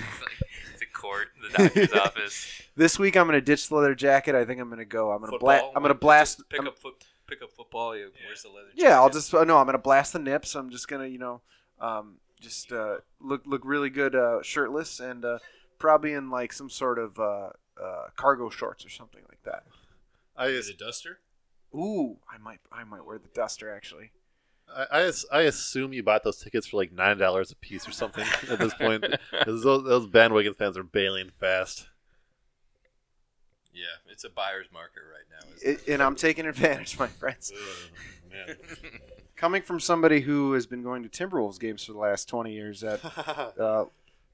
It's, like, it's a court. The doctor's office. This week I'm going to ditch the leather jacket. I think I'm going to go. I'm going to bla- I'm going to blast. Pick I'm, up foot. Pick up football. You yeah. Where's the leather jacket? Yeah, I'll just no. I'm going to blast the nips. I'm just going to you know, um, just uh, look look really good uh, shirtless and uh, probably in like some sort of uh, uh, cargo shorts or something like that. I is it duster? Ooh, I might I might wear the duster actually. I, I assume you bought those tickets for like nine dollars a piece or something at this point. Those, those bandwagon fans are bailing fast. Yeah, it's a buyer's market right now. It, it? And I'm taking advantage, my friends. Ooh, man. Coming from somebody who has been going to Timberwolves games for the last twenty years at uh,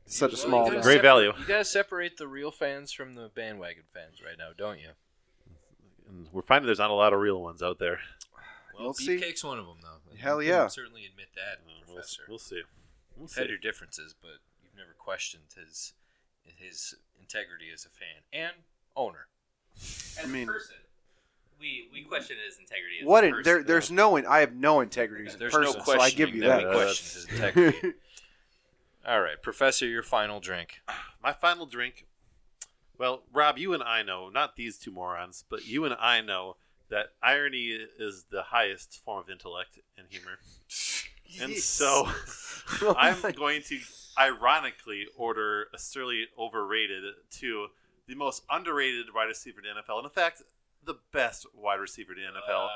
such well, a small amount. Great value. You got to separate the real fans from the bandwagon fans right now, don't you? And we're finding there's not a lot of real ones out there. Well, You'll Beefcake's see. one of them, though. Hell yeah. You can certainly admit that, we'll, Professor. We'll see. We'll You've had your differences, but you've never questioned his his integrity as a fan and owner. As I mean, a person, we, we question his integrity as what a person. In, there, there's no, I have no integrity as a person, no so I give you that. There's no questions his integrity. All right, Professor, your final drink. My final drink. Well, Rob, you and I know, not these two morons, but you and I know that irony is the highest form of intellect and humor. And yes. so I'm going to ironically order a surely overrated to the most underrated wide receiver in the N F L. And in fact, the best wide receiver in the N F L, uh,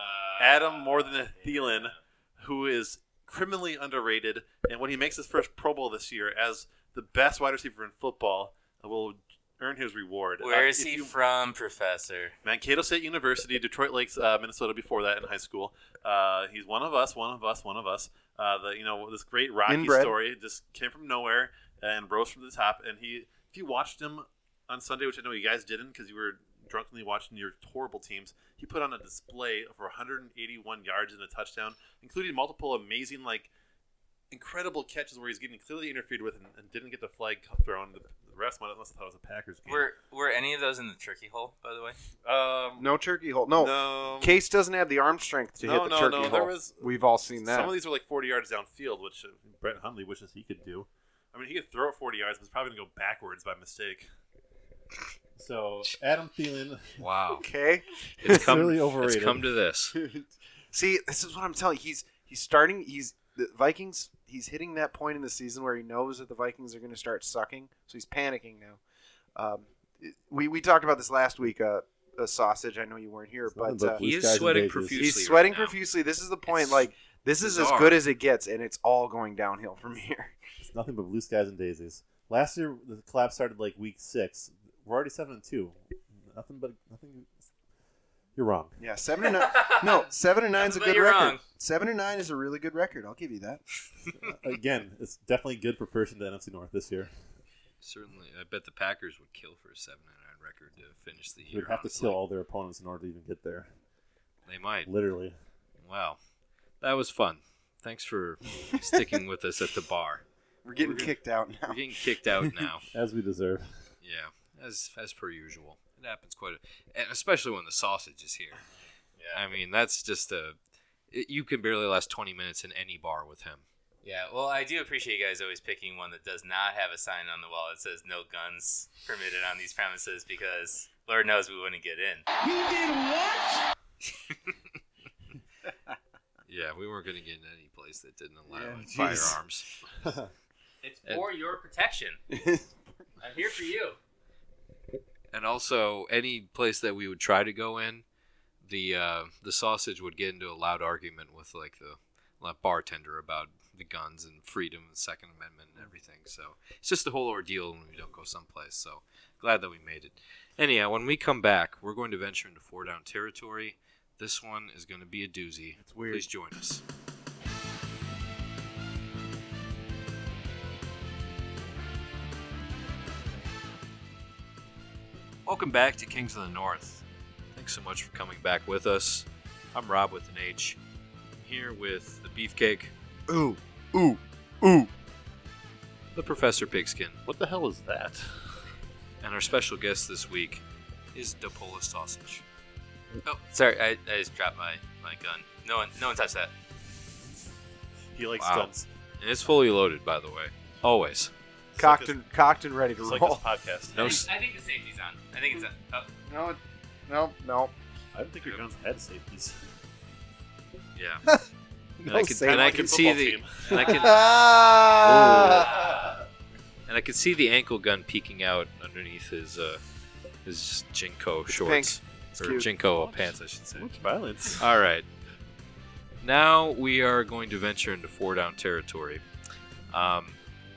Adam more than a Thielen, yeah. who is criminally underrated. And when he makes his first Pro Bowl this year as the best wide receiver in football, will earn his reward. Where uh, is he you, from, Professor? Mankato State University, Detroit Lakes, uh, Minnesota. Before that, in high school, uh, he's one of us, one of us, one of us. Uh, the you know this great Rocky Inbred. story just came from nowhere and rose from the top. And he, if you watched him on Sunday, which I know you guys didn't because you were drunkenly watching your horrible teams, he put on a display of one hundred eighty-one yards and a touchdown, including multiple amazing like. incredible catches where he's getting clearly interfered with and, and didn't get the flag thrown. The, the refs might have thought it was a Packers game. Were Were any of those in the turkey hole, by the way? Um, no turkey hole. No. no. Case doesn't have the arm strength to no, hit the no, turkey no. hole. There was, We've all seen that. Some of these were like forty yards downfield, which Brett Hundley wishes he could do. I mean, he could throw it forty yards, but it's probably going to go backwards by mistake. So, Adam Thielen. Wow. Okay. It's come, really overrated. It's come to this. See, this is what I'm telling you. He's, he's starting. He's the Vikings... He's hitting that point in the season where he knows that the Vikings are going to start sucking, so he's panicking now. Um, we we talked about this last week, uh, a sausage. I know you weren't here, but uh, he is sweating profusely. He's sweating right profusely. This is the point. It's like this bizarre. is as good as it gets, and it's all going downhill from here. It's nothing but blue skies and daisies. Last year, the collapse started like week six. We're already seven and two. Nothing but nothing. You're wrong. Yeah, seven and nine. No, seven and nine's a good record. Wrong. Seven and nine is a really good record. I'll give you that. Again, it's definitely good for first in the N F C North this year. Certainly, I bet the Packers would kill for a seven and nine record to finish the year. They'd have honestly. to kill all their opponents in order to even get there. They might. Literally. Wow, that was fun. Thanks for sticking with us at the bar. We're getting we're kicked gonna, out now. We're getting kicked out now, as we deserve. Yeah, as as per usual. It happens quite a and especially when the sausage is here. Yeah. I mean, that's just a – you can barely last twenty minutes in any bar with him. Yeah, well, I do appreciate you guys always picking one that does not have a sign on the wall that says no guns permitted on these premises because Lord knows we wouldn't get in. You did what? Yeah, we weren't going to get in any place that didn't allow yeah, firearms. It's for and, your protection. I'm here for you. And also, any place that we would try to go in, the uh, the sausage would get into a loud argument with like the like, bartender about the guns and freedom and Second Amendment and everything. So it's just a whole ordeal when we don't go someplace. So glad that we made it. Anyhow, when we come back, we're going to venture into four down territory. This one is going to be a doozy. It's weird. Please join us. Welcome back to Kings in the North. Thanks so much for coming back with us. I'm Rob with an H. I'm here with the Beefcake. Ooh, ooh, ooh. The Professor Pigskin. What the hell is that? And our special guest this week is Dopola Sausage. Oh, sorry, I, I just dropped my, my gun. No one no one touched that. He likes wow. guns. And it's fully loaded, by the way. Always. cocked, like and, cocked and ready to roll. Like this podcast. No, I, think, I think the safety's on. I think it's on. Oh. No, no, no. I don't think your guns had safeties. Yeah. no and I can, and I can see team. the. And I can, ah! and I can see the ankle gun peeking out underneath his uh, his Jinko it's shorts. Or Jinko pants, I should say. Much violence. All right. Now we are going to venture into four-down territory. Um,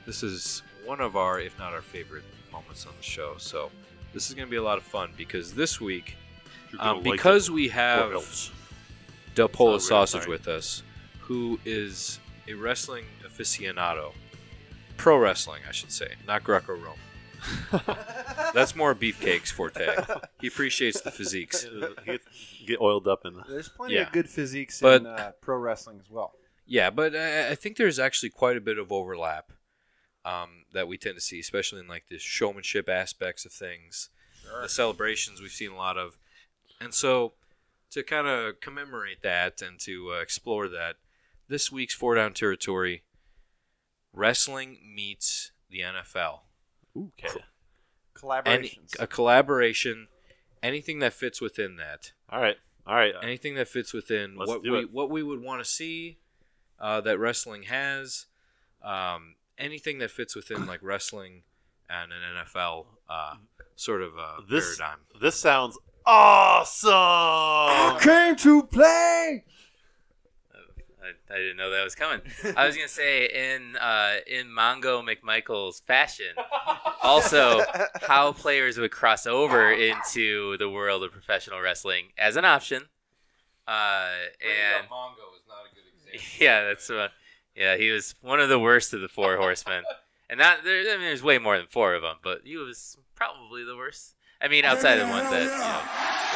this is one of our, if not our favorite, moments on the show. So this is going to be a lot of fun because this week, um, because like we have Dopola really Sausage with us, who is a wrestling aficionado. Pro wrestling, I should say, not Greco-Roman. That's more Beefcake's forte. He appreciates the physiques. Get oiled up in. There's plenty yeah. of good physiques but, in uh, pro wrestling as well. Yeah, but I, I think there's actually quite a bit of overlap um, that we tend to see, especially in like the showmanship aspects of things, sure. the celebrations we've seen a lot of, and so to kind of commemorate that and to uh, explore that, this week's Four Down Territory, wrestling meets the N F L. Ooh, okay. Collaborations. Any, a collaboration, anything that fits within that. All right, all right. Anything that fits within Let's what do we it. what we would want to see uh, that wrestling has. Um, anything that fits within like wrestling and an N F L uh, sort of uh, this, paradigm. This sounds awesome. I came to play. I, I didn't know that was coming. I was gonna say in uh, in Mongo McMichael's fashion, also how players would cross over into the world of professional wrestling as an option. Uh, and Mongo is not a good example. Yeah, that's uh, yeah. He was one of the worst of the four horsemen, and not there. I mean, there's way more than four of them, but he was probably the worst. I mean, outside of the ones that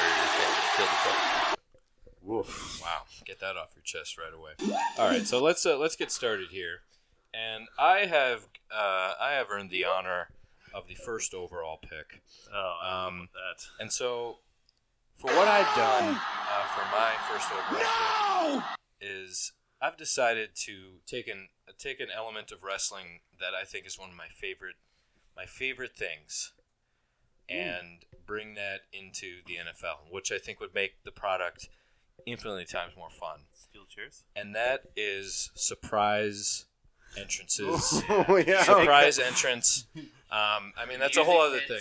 you know, were just killed himself. Woof. Wow! Get that off your chest right away. All right, so let's uh, let's get started here, and I have uh, I have earned the honor of the first overall pick. Oh, I um, that. And so, for what I've done uh, for my first overall no! pick is I've decided to take an take an element of wrestling that I think is one of my favorite my favorite things, mm. and bring that into the N F L, which I think would make the product infinitely times more fun. Steel chairs. And that is surprise entrances. Oh, yeah. Surprise entrance. Um, I mean, that's a whole other hits, thing.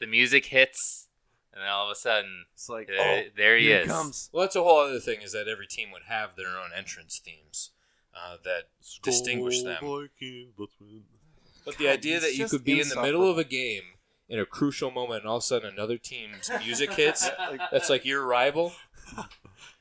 The music hits, and then all of a sudden, it's like, there, oh, there he is. Comes. Well, that's a whole other thing is that every team would have their own entrance themes uh, that Skull distinguish them. Viking, but, but God, the idea that you could be in the middle of a game in a crucial moment, and all of a sudden another team's music hits, like, that's like your rival.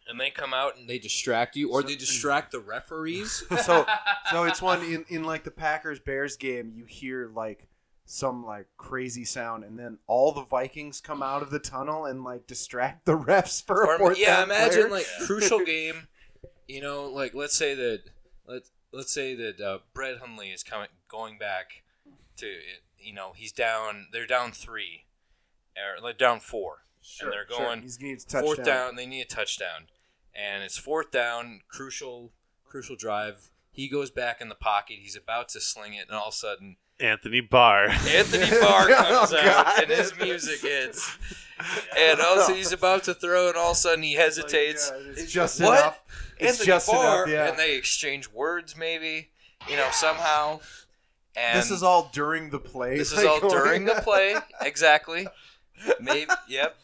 And they come out and they distract you, or so, they distract the referees. So, so it's one in, in like the Packers Bears game. You hear like some like crazy sound, and then all the Vikings come out of the tunnel and like distract the refs for or, a fourth yeah. Imagine player. Like crucial game. You know, like let's say that let let's say that uh, Brett Hundley is coming going back to you know he's down. They're down three, or like down four, sure, and they're going sure. He's fourth down. They need a touchdown. And it's fourth down, crucial, crucial drive. He goes back in the pocket. He's about to sling it, and all of a sudden, Anthony Barr, Anthony Barr comes oh, out, and his music hits. And also, he's about to throw, and all of a sudden, he hesitates. Like, yeah, it's, it's just what? Enough. It's Anthony just Barr, enough. Yeah. And they exchange words, maybe, you know, somehow. And this is all during the play. This is all during the play, exactly. Maybe, yep.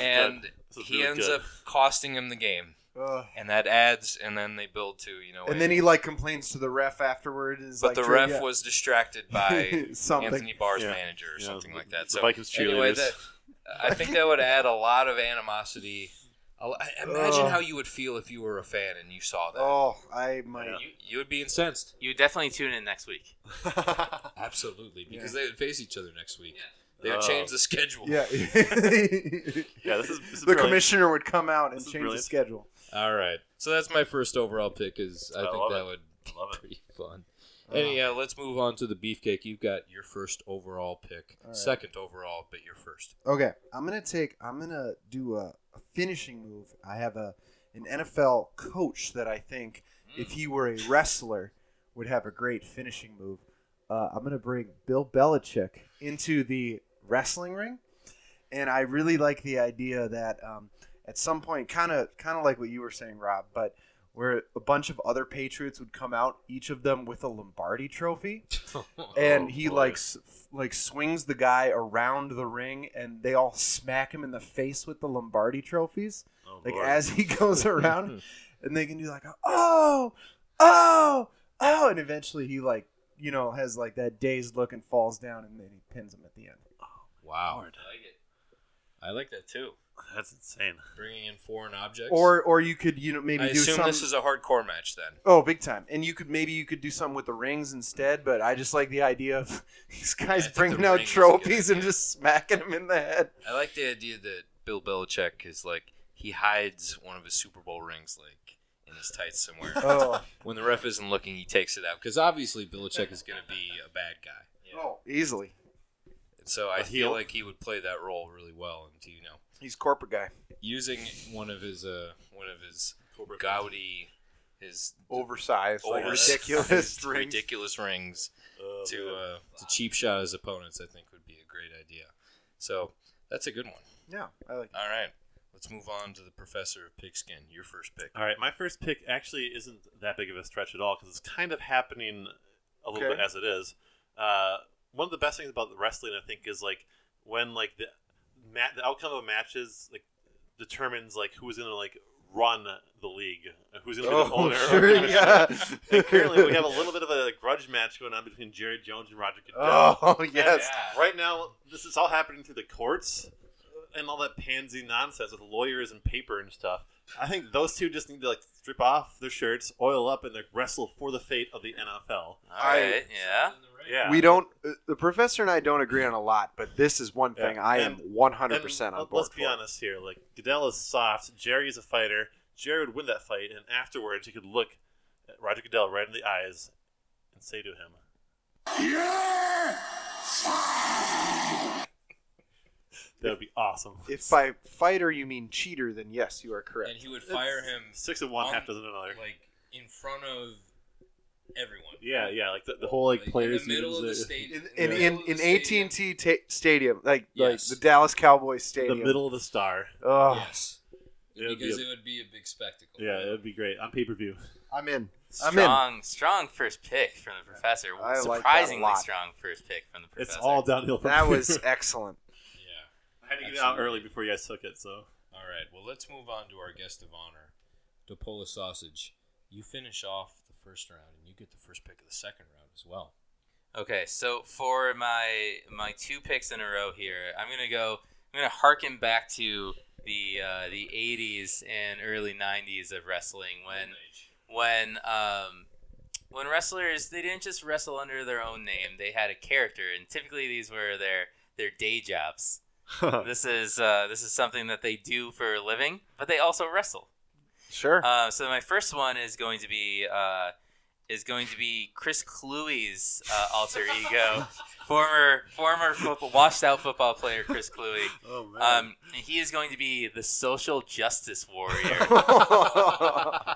And he ends good. up costing him the game, Ugh. and that adds, and then they build to you know. And a, then he like complains to the ref afterward. Is but like, the ref yeah. was distracted by Anthony Barr's yeah. manager or yeah, something the, like that. So anyway, that, I think that would add a lot of animosity. Imagine Ugh. how you would feel if you were a fan and you saw that. Oh, I might. You, you would be incensed. You would definitely tune in next week. Absolutely, because yeah. they would face each other next week. Yeah. They would change the schedule. Yeah, yeah. This is, this is the brilliant. Commissioner would come out and change the schedule. All right, so that's my first overall pick. Is I, I think that it. would be pretty fun. Uh, Anyhow, let's move on to the Beefcake. You've got your first overall pick, right. Second overall, but your first. Okay, I'm gonna take. I'm gonna do a, a finishing move. I have a an N F L coach that I think, mm. if he were a wrestler, would have a great finishing move. uh, I'm going to bring Bill Belichick into the wrestling ring. And I really like the idea that um, at some point, kind of kind of like what you were saying, Rob, but where a bunch of other Patriots would come out, each of them with a Lombardi trophy. And oh, he boy. like like swings the guy around the ring, and they all smack him in the face with the Lombardi trophies. Oh, like boy. As he goes around. And they can do like, oh, oh, oh. And eventually he like, you know, has like that dazed look and falls down, and then he pins him at the end. Oh, wow. Lord. I like it. I like that too. That's insane. Bringing in foreign objects, or or you could you know maybe I do assume some... this is a hardcore match then. Oh, big time! And you could maybe you could do something with the rings instead. But I just like the idea of these guys yeah, bringing out trophies and just smacking them in the head. I like the idea that Bill Belichick is like he hides one of his Super Bowl rings like in his tights somewhere. Oh. When the ref isn't looking, he takes it out because obviously Belichick is going to be a bad guy. Yeah. Oh, easily. So I feel like he would play that role really well, and you know, he's a corporate guy. Using one of his, uh, one of his corporate gaudy, his oversized, over- like ridiculous, his rings. ridiculous rings oh, to uh, to cheap shot his opponents, I think would be a great idea. So that's a good one. Yeah, I like it. All right, let's move on to the Professor of Pigskin. Your first pick. All right, my first pick actually isn't that big of a stretch at all because it's kind of happening a little okay. bit as it is. Uh, One of the best things about wrestling, I think, is like when like the ma- the outcome of matches like determines like who's gonna like run the league, who's gonna oh, be the owner. Sure, yeah. And currently, we have a little bit of a grudge match going on between Jerry Jones and Roger Goodell. Oh yes! And right now, this is all happening through the courts and all that pansy nonsense with lawyers and paper and stuff. I think those two just need to like strip off their shirts, oil up, and like wrestle for the fate of the N F L. All right, yeah. Yeah. We don't. Uh, the professor and I don't agree on a lot, but this is one thing yeah. I and, am one hundred percent on board. Let's be for. honest here. Like Goodell is soft. Jerry is a fighter. Jerry would win that fight, and afterwards he could look at Roger Goodell right in the eyes and say to him, "Yeah!" That would be awesome. If by fighter you mean cheater, then yes, you are correct. And he would fire it's him six of one, on, half dozen of another, like in front of. Everyone. Yeah, yeah, like the, the whole like, like players in the middle of the stadium. In in, in, in A T and T ta- stadium, like yes. like the Dallas Cowboys stadium. The middle of the star. Oh. Yes. It'd because be a, it would be a big spectacle. Yeah, right? It would be great on pay-per-view. I'm in. I'm strong, in. Strong first pick from the professor. I Surprisingly like strong first pick from the professor. It's all downhill from That was excellent. Yeah. I had to Absolutely. get it out early before you guys took it, so. All right. Well, let's move on to our guest of honor, Dopola Sausage. You finish off first round, and you get the first pick of the second round as well. Okay, so for my my two picks in a row here, I'm gonna go. I'm gonna harken back to the uh, the eighties and early nineties of wrestling when when um, when wrestlers they didn't just wrestle under their own name; they had a character, and typically these were their their day jobs. This is uh, this is something that they do for a living, but they also wrestle. Sure. Uh, so my first one is going to be uh, is going to be Chris Kluwe's uh, alter ego, former former football, washed out football player Chris Kluwe. Oh man! Um, and he is going to be the social justice warrior.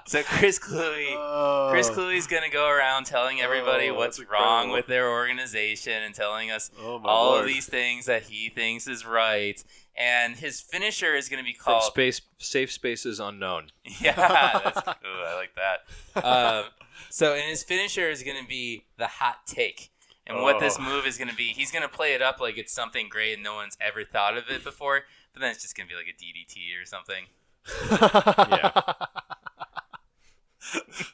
So Chris Kluwe, oh. Chris Kluwe's going to go around telling everybody oh, what's wrong with their organization and telling us oh, all Lord. of these things that he thinks is right. And his finisher is going to be called... From space, Safe Spaces Unknown. Yeah, that's cool. I like that. Um, so, and his finisher is going to be the hot take. And oh. what this move is going to be, he's going to play it up like it's something great and no one's ever thought of it before. But then it's just going to be like a D D T or something. Yeah.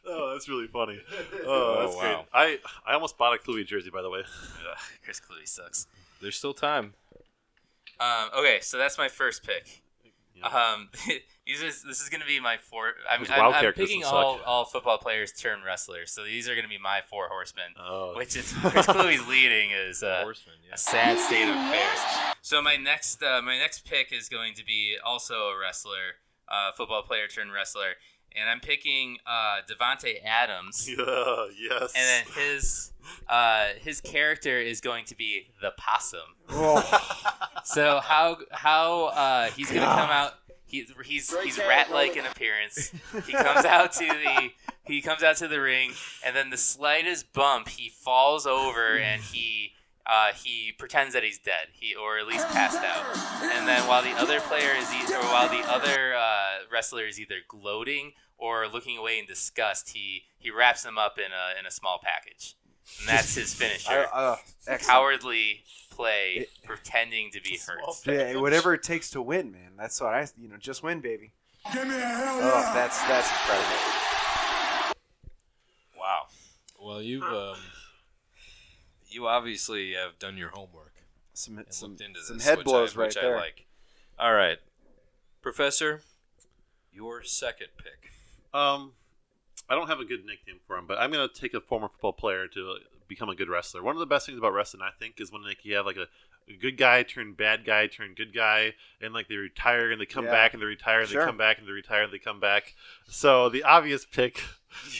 Oh, that's really funny. Oh, that's oh, wow. great. I, I almost bought a Kluwe jersey, by the way. Ugh, Chris Kluwe sucks. There's still time. Um, okay, so that's my first pick. Yeah. Um, these are, this is going to be my four. I'm, I'm, I'm picking all, all football players turned wrestlers, so these are going to be my four horsemen, oh. which is Chris Kluwe's leading is uh, Horseman, yeah. a sad state of affairs. So my next uh, my next pick is going to be also a wrestler, uh, football player turned wrestler, and I'm picking uh, Davante Adams. Yeah, yes. And then his uh, his character is going to be the Possum. Oh. So how how uh, he's God. gonna come out? He's he's he's rat-like in appearance. He comes out to the he comes out to the ring, and then the slightest bump, he falls over and he uh, he pretends that he's dead, he or at least passed out. And then while the other player is either, or while the other uh, wrestler is either gloating or looking away in disgust, he he wraps him up in a in a small package, and that's his finisher. Uh, uh, Cowardly play, it, pretending to be hurt. Yeah, whatever it takes to win, man. That's what I, you know, just win, baby. Give me a hell yeah. Oh, that's that's incredible. Wow. Well, you've um, you obviously have done your homework. Some some, into some this, head blows I, right there. Like. All right, Professor, your second pick. Um, I don't have a good nickname for him, but I'm going to take a former football player to become a good wrestler. One of the best things about wrestling, I think, is when like you have like a, a good guy turn bad guy turn good guy, and like they retire and they come yeah. back and they retire and sure. they come back and they retire and they come back. So the obvious pick.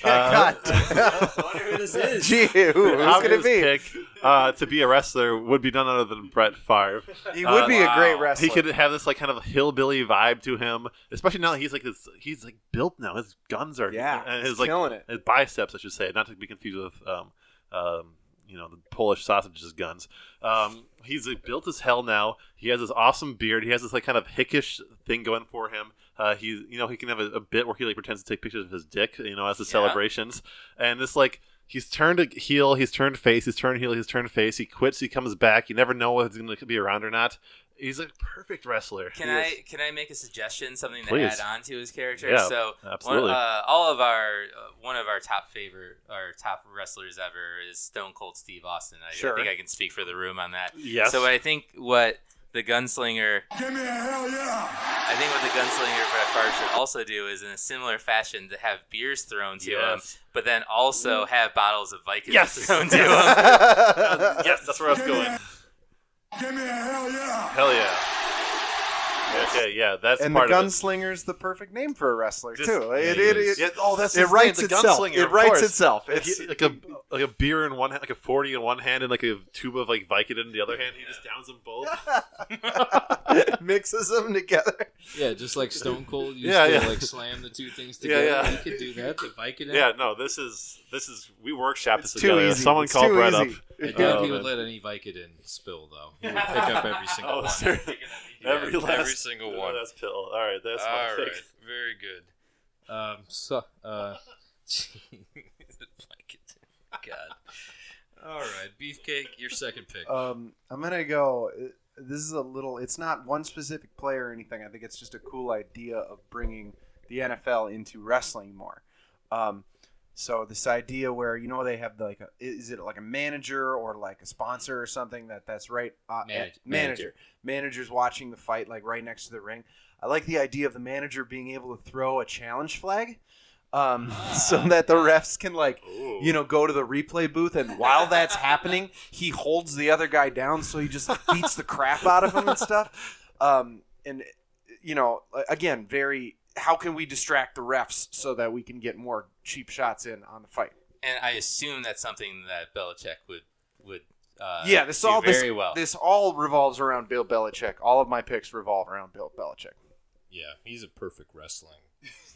Yeah, uh, God. I wonder who this is. Gee, who, who's going to be? Pick, uh, to be a wrestler would be none other than Brett Favre. He would uh, be wow. a great wrestler. He could have this like kind of hillbilly vibe to him, especially now that he's like this, he's like built now. His guns are yeah, and his he's like killing it. His biceps, I should say, not to be confused with um, um, you know, the Polish sausage's guns. Um, he's like, built as hell now. He has this awesome beard. He has this like kind of hickish thing going for him. Uh, he's, you know, he can have a, a bit where he like pretends to take pictures of his dick, you know, as the yeah. celebrations. And it's like he's turned heel, he's turned face, he's turned heel, he's turned face. He quits, he comes back. You never know what's going to be around or not. He's a perfect wrestler. Can he I is. can I make a suggestion? Something Please. to add on to his character. Yeah, so absolutely. One, uh, all of our uh, one of our top favorite our top wrestlers ever is Stone Cold Steve Austin. I, sure. I think I can speak for the room on that. Yes. So I think what. The gunslinger. Give me a hell yeah! I think what the gunslinger Brett Favre should also do is, in a similar fashion, to have beers thrown to yes. him, but then also have bottles of Vicodin yes. thrown to him. Yes, that's where I was going. Give me a hell yeah! Hell yeah! Okay, yeah, that's and part of it. And the gunslinger's the perfect name for a wrestler Just, too. It, it, it, yeah, oh, that's it writes itself. It writes itself. It's like a like a beer in one hand, like a forty in one hand, and like a tube of like Vicodin in the other hand. He just downs them both, mixes them together. Yeah, just like Stone Cold used yeah, to yeah. like slam the two things together. Yeah, yeah. You could do that. The Vicodin. Yeah, no, this is this is we workshop this together. Easy. Someone it's called Brett easy. Up. I don't think he would let any Vicodin spill though. He would pick up every single oh, one. Yeah, every, last, every single one. Oh, that's pill. All right, that's all my right. Pick. Very good. Um, so, uh, God. All right, Beefcake, your second pick. Um, I'm gonna go. This is a little. It's not one specific player or anything. I think it's just a cool idea of bringing the N F L into wrestling more. Um, so this idea where you know they have the, like, a, is it like a manager or like a sponsor or something that that's right uh, Manage, manager. manager managers watching the fight like right next to the ring. I like the idea of the manager being able to throw a challenge flag, um, ah. so that the refs can like Ooh. you know go to the replay booth, and while that's happening, he holds the other guy down so he just like, beats the crap out of him and stuff. Um, and you know again very. How can we distract the refs so that we can get more cheap shots in on the fight? And I assume that's something that Belichick would would uh, yeah. This do all very this, well. This all revolves around Bill Belichick. All of my picks revolve around Bill Belichick. Yeah, he's a perfect wrestling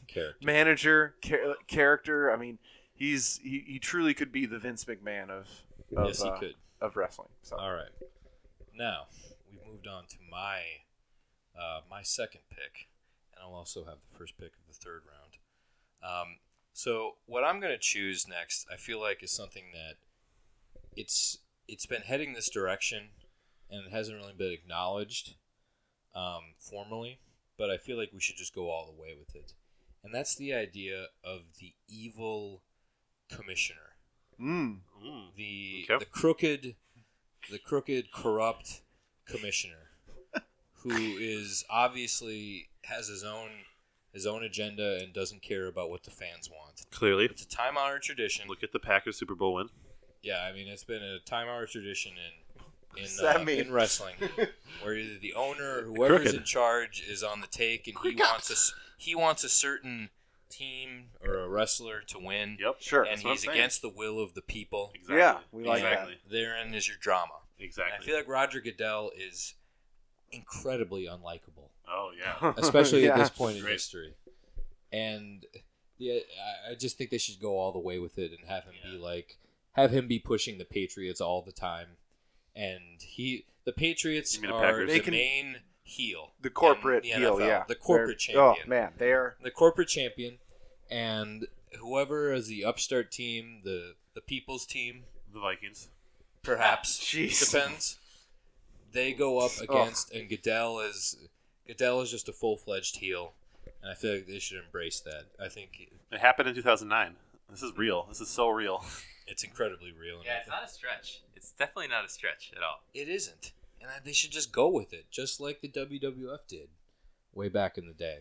character, manager char- character. I mean, he's he, he truly could be the Vince McMahon of of, yes, he uh, could. of wrestling. So. All right, now we've moved on to my uh, my second pick. And I'll also have the first pick of the third round. Um, so what I'm going to choose next, I feel like, is something that it's it's been heading this direction, and it hasn't really been acknowledged um, formally. But I feel like we should just go all the way with it, and that's the idea of the evil commissioner, mm. Mm. the okay. the crooked, the crooked, corrupt commissioner, who is obviously. Has his own his own agenda and doesn't care about what the fans want. Clearly. It's a time-honored tradition. Look at the Packers Super Bowl win. Yeah, I mean, it's been a time-honored tradition in in, uh, in wrestling where either the owner or whoever's in charge is on the take and he wants a, he wants a certain team or a wrestler to win. Yep, sure. And he's against the will of the people. Exactly. Yeah, we like exactly. that. Therein is your drama. Exactly. And I feel like Roger Goodell is incredibly unlikable. Oh, yeah. Especially yeah. at this point in history. And yeah, I just think they should go all the way with it and have him yeah. be like, have him be pushing the Patriots all the time. And he, the Patriots the are the can, main heel. The corporate the heel, N F L, yeah. The corporate They're, champion. Oh, man, they are. The corporate champion. And whoever is the upstart team, the, the people's team. The Vikings. Perhaps. Jeez. Depends. They go up against, oh. and Goodell is Goodell is just a full-fledged heel, and I feel like they should embrace that. I think it happened in two thousand nine. This is real. This is so real. It's incredibly real. Yeah, it's not a stretch. It's definitely not a stretch at all. It isn't, and I, they should just go with it, just like the W W F did way back in the day,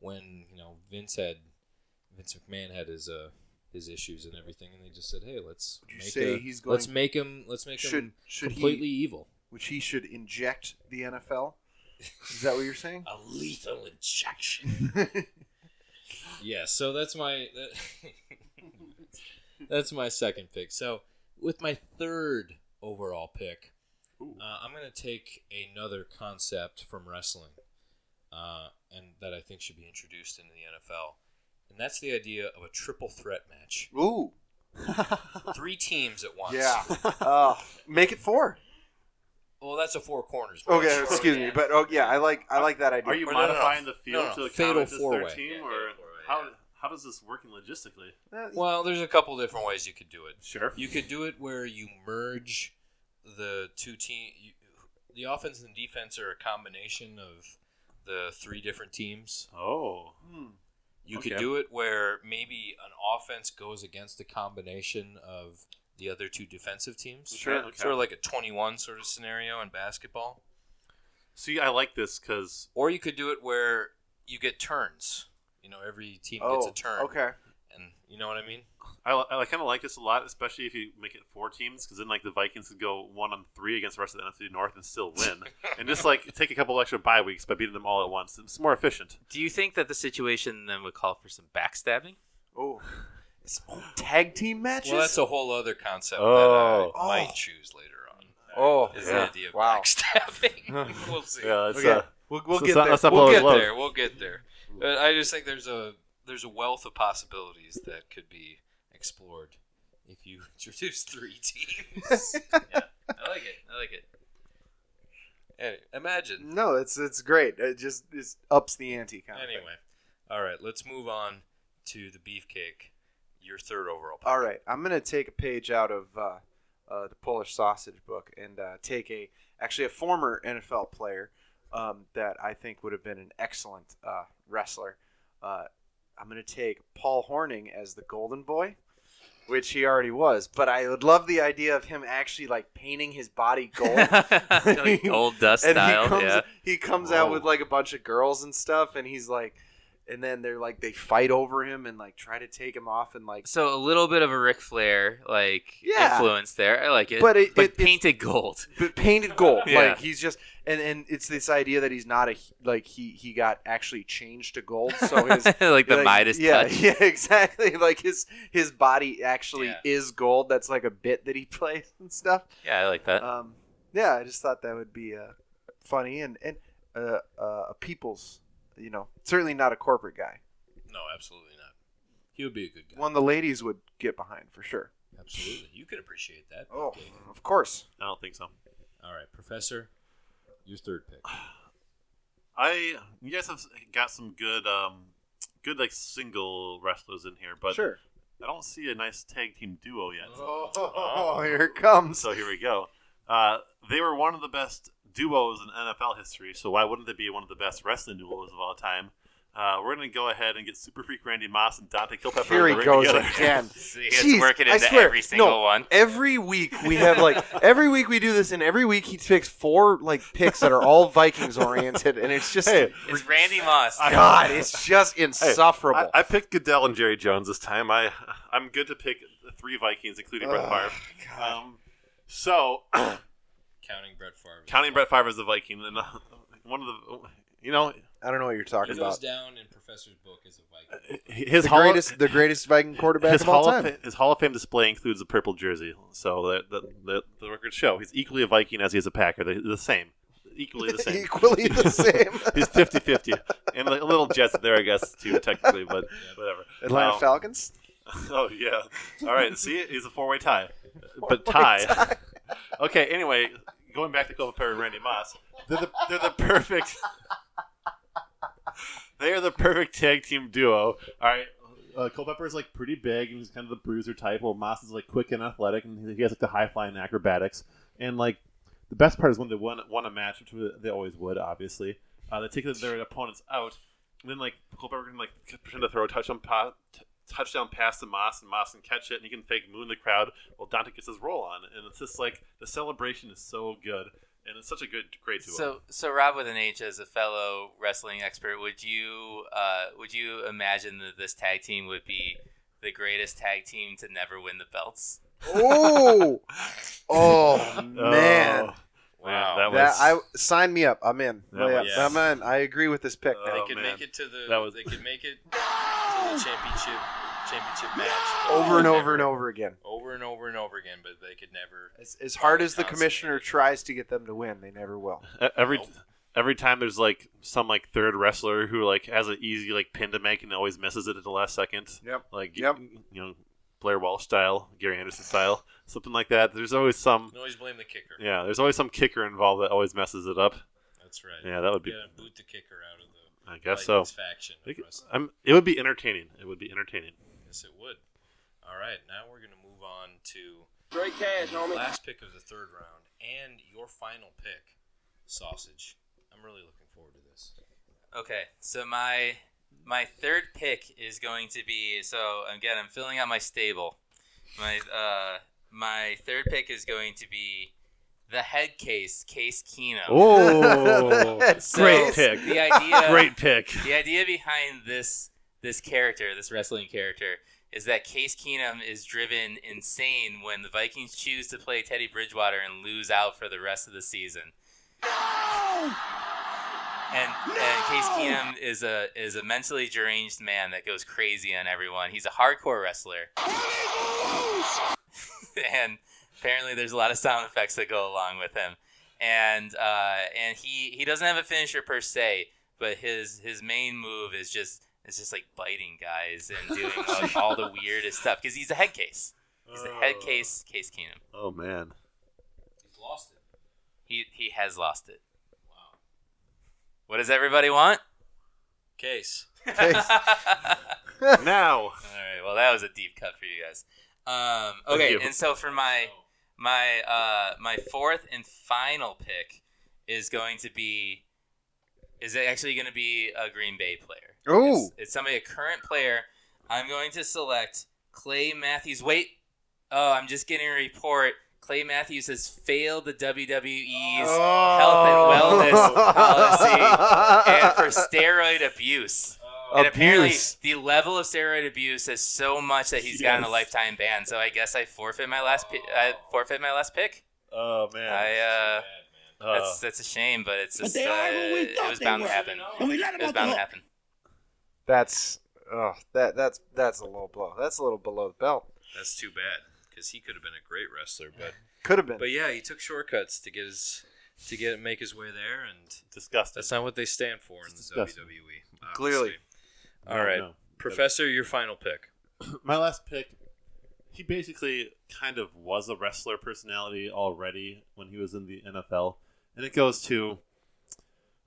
when you know Vince had Vince McMahon had his uh. his issues and everything, and they just said, "Hey, let's would you make say a, he's going let's make him let's make should, him should completely he, evil." Which he should inject the N F L. Is that what you're saying? A lethal injection. Yeah. So that's my that, that's my second pick. So with my third overall pick, uh, I'm going to take another concept from wrestling, uh, and that I think should be introduced into the N F L. And that's the idea of a triple threat match. Ooh. Three teams at once. Yeah. Uh, make it four. Well, that's a four corners match. Okay, excuse oh, yeah. me. But oh, yeah, I like I like that idea. Are you or modifying no, no, the field no, no. to accommodate this third team? Yeah, or way, how, yeah. how does this work logistically? Well, there's a couple different ways you could do it. Sure. You could do it where you merge the two teams. The offense and defense are a combination of the three different teams. Oh. Hmm. You okay. could do it where maybe an offense goes against a combination of the other two defensive teams. Sure. Okay. Sort of like a twenty-one sort of scenario in basketball. See, I like this because... Or you could do it where you get turns. You know, every team oh, gets a turn. Okay. And you know what I mean? I, I kind of like this a lot, especially if you make it four teams, because then like the Vikings could go one on three against the rest of the N F C North and still win, and just like take a couple extra bye weeks by beating them all at once. It's more efficient. Do you think that the situation then would call for some backstabbing? Oh, tag team matches. Well, that's a whole other concept oh. that I might oh. choose later on. Oh, is yeah. the idea of wow. backstabbing? We'll see. Yeah, okay. uh, we'll, we'll so get not, there. We'll get low. there. We'll get there. But I just think there's a there's a wealth of possibilities that could be explored if you introduce three teams. Yeah, I like it. I like it. Anyway, imagine. No, it's it's great. It just it ups the ante kind anyway, of Anyway, all right, let's move on to the beefcake, your third overall pick. All right, I'm going to take a page out of uh, uh, the Polish Sausage book and uh, take a actually a former N F L player um, that I think would have been an excellent uh, wrestler. Uh, I'm going to take Paul Hornung as the Golden Boy, which he already was, but I would love the idea of him actually like painting his body gold, like gold dust and style. He comes, yeah, he comes Whoa. out with like a bunch of girls and stuff, and he's like, and then they're like they fight over him and like try to take him off and like. So a little bit of a Ric Flair like yeah. influence there. I like it, but, it, but it, painted it, gold, but painted gold. yeah. Like he's just and, and it's this idea that he's not a like he, he got actually changed to gold. So his like the like, Midas yeah, touch. Yeah, exactly. Like his his body actually yeah. is gold. That's like a bit that he plays and stuff. Yeah, I like that. Um, yeah, I just thought that would be uh, funny and and uh, uh, a people's. You know, certainly not a corporate guy. No, absolutely not. He would be a good guy. One the ladies would get behind for sure. Absolutely. You could appreciate that. Oh, okay. Of course. I don't think so. All right, Professor, your third pick. I, you guys have got some good, um, good like single wrestlers in here, but sure. I don't see a nice tag team duo yet. Oh, oh here it comes. So here we go. Uh, they were one of the best duos in N F L history, so why wouldn't they be one of the best wrestling duos of all time? Uh, we're going to go ahead and get Super Freak Randy Moss and Dante Culpepper. Here he goes together. again. See, it's Jeez, working into every single no, one. Every week we have like every week we do this, and every week he picks four like picks that are all Vikings oriented, and it's just hey, it's Randy Moss. I, God, it's just insufferable. Hey, I, I picked Goodell and Jerry Jones this time. I I'm good to pick three Vikings, including oh, Brett Favre. Um, so. Counting Brett Favre. Counting Brett Favre as the Viking. And one of the, you know. I don't know what you're talking about. He goes down in Professor's book as a Viking. His the, greatest, of, the greatest Viking quarterback of all time. Of, his Hall of Fame display includes a purple jersey. So that, that, that the records show. He's equally a Viking as he is a Packer. They're the same. equally the same. equally the same. He's fifty-fifty. And a little Jets there, I guess, too, technically, but whatever. Atlanta um, Falcons? Oh, yeah. All right, see? He's a four-way tie. Four but tie. tie. Okay, anyway, going back to Culpepper and Randy Moss, they're the, they're the perfect – they are the perfect tag team duo. All right. Uh, Culpepper is like pretty big and he's kind of the bruiser type, while Moss is like quick and athletic and he has like the high flying acrobatics. And like the best part is when they won, won a match, which they always would, obviously. Uh, they take their opponents out, and then like Culpepper can like pretend to throw a touchdown pass, t- touchdown pass to Moss, and Moss can catch it, and he can fake moon the crowd while Dante gets his roll on. And it's just like the celebration is so good, and it's such a good great duo. So, so Rob with an H, as a fellow wrestling expert, would you uh, would you imagine that this tag team would be the greatest tag team to never win the belts? Oh, oh man! Wow, wow. that was that, I sign me up. I'm in. That was, yeah. I'm in. I agree with this pick. Oh, they could man. make it to the. Was... They could make it to the championship. championship match over and over never, and over again over and over and over again but they could never as, as hard as the commissioner tries to get them to win, they never will. Every nope. every time there's like some like third wrestler who like has an easy like pin to make and always misses it at the last second. Yep. Like yep. you know, Blair Walsh style, Gary Anderson style, something like that. There's always some always blame the kicker. Yeah, there's always some kicker involved that always messes it up. That's right. Yeah, that would be gotta boot the kicker out of the I guess Lightning's so. Faction of think, I'm, it would be entertaining. It would be entertaining. Yes, it would. All right, now we're going to move on to Great cash, homie. Last pick of the third round and your final pick, Sausage. I'm really looking forward to this. Okay, so my my third pick is going to be, so again, I'm filling out my stable. My uh my third pick is going to be the head case, Case Keenum. Oh, so great pick. The idea, great pick. The idea behind this. This character, this wrestling character, is that Case Keenum is driven insane when the Vikings choose to play Teddy Bridgewater and lose out for the rest of the season. No! And, no! and Case Keenum is a is a mentally deranged man that goes crazy on everyone. He's a hardcore wrestler. And apparently there's a lot of sound effects that go along with him. And uh, and he, he doesn't have a finisher per se, but his his main move is just... It's just like biting guys and doing like all the weirdest stuff because he's a head case. He's the head case, Case Keenum. Oh man, he's lost it. He he has lost it. Wow. What does everybody want? Case. Case. Now. All right. Well, that was a deep cut for you guys. Um, okay, you. And so for my my uh, my fourth and final pick is going to be is it actually going to be a Green Bay player? Oh, it's, it's somebody, a current player. I'm going to select Clay Matthews. Wait. Oh, I'm just getting a report. Clay Matthews has failed the W W E's oh. health and wellness policy and for steroid abuse. Oh. And abuse. Apparently the level of steroid abuse is so much that he's yes. gotten a lifetime ban. So I guess I forfeit my last pick. I forfeit my last pick. Oh, man. I, uh, so bad, man. That's, that's a shame, but it's just, but uh, it was bound were. to happen. And we let it was bound to happen. That's oh that that's that's a low blow. That's a little below the belt. That's too bad because he could have been a great wrestler, but could have been. But yeah, he took shortcuts to get his to get make his way there, and disgusting. That's not what they stand for in the W W E. Obviously. Clearly. All no, right, no. Professor, your final pick. My last pick. He basically kind of was a wrestler personality already when he was in the N F L, and it goes to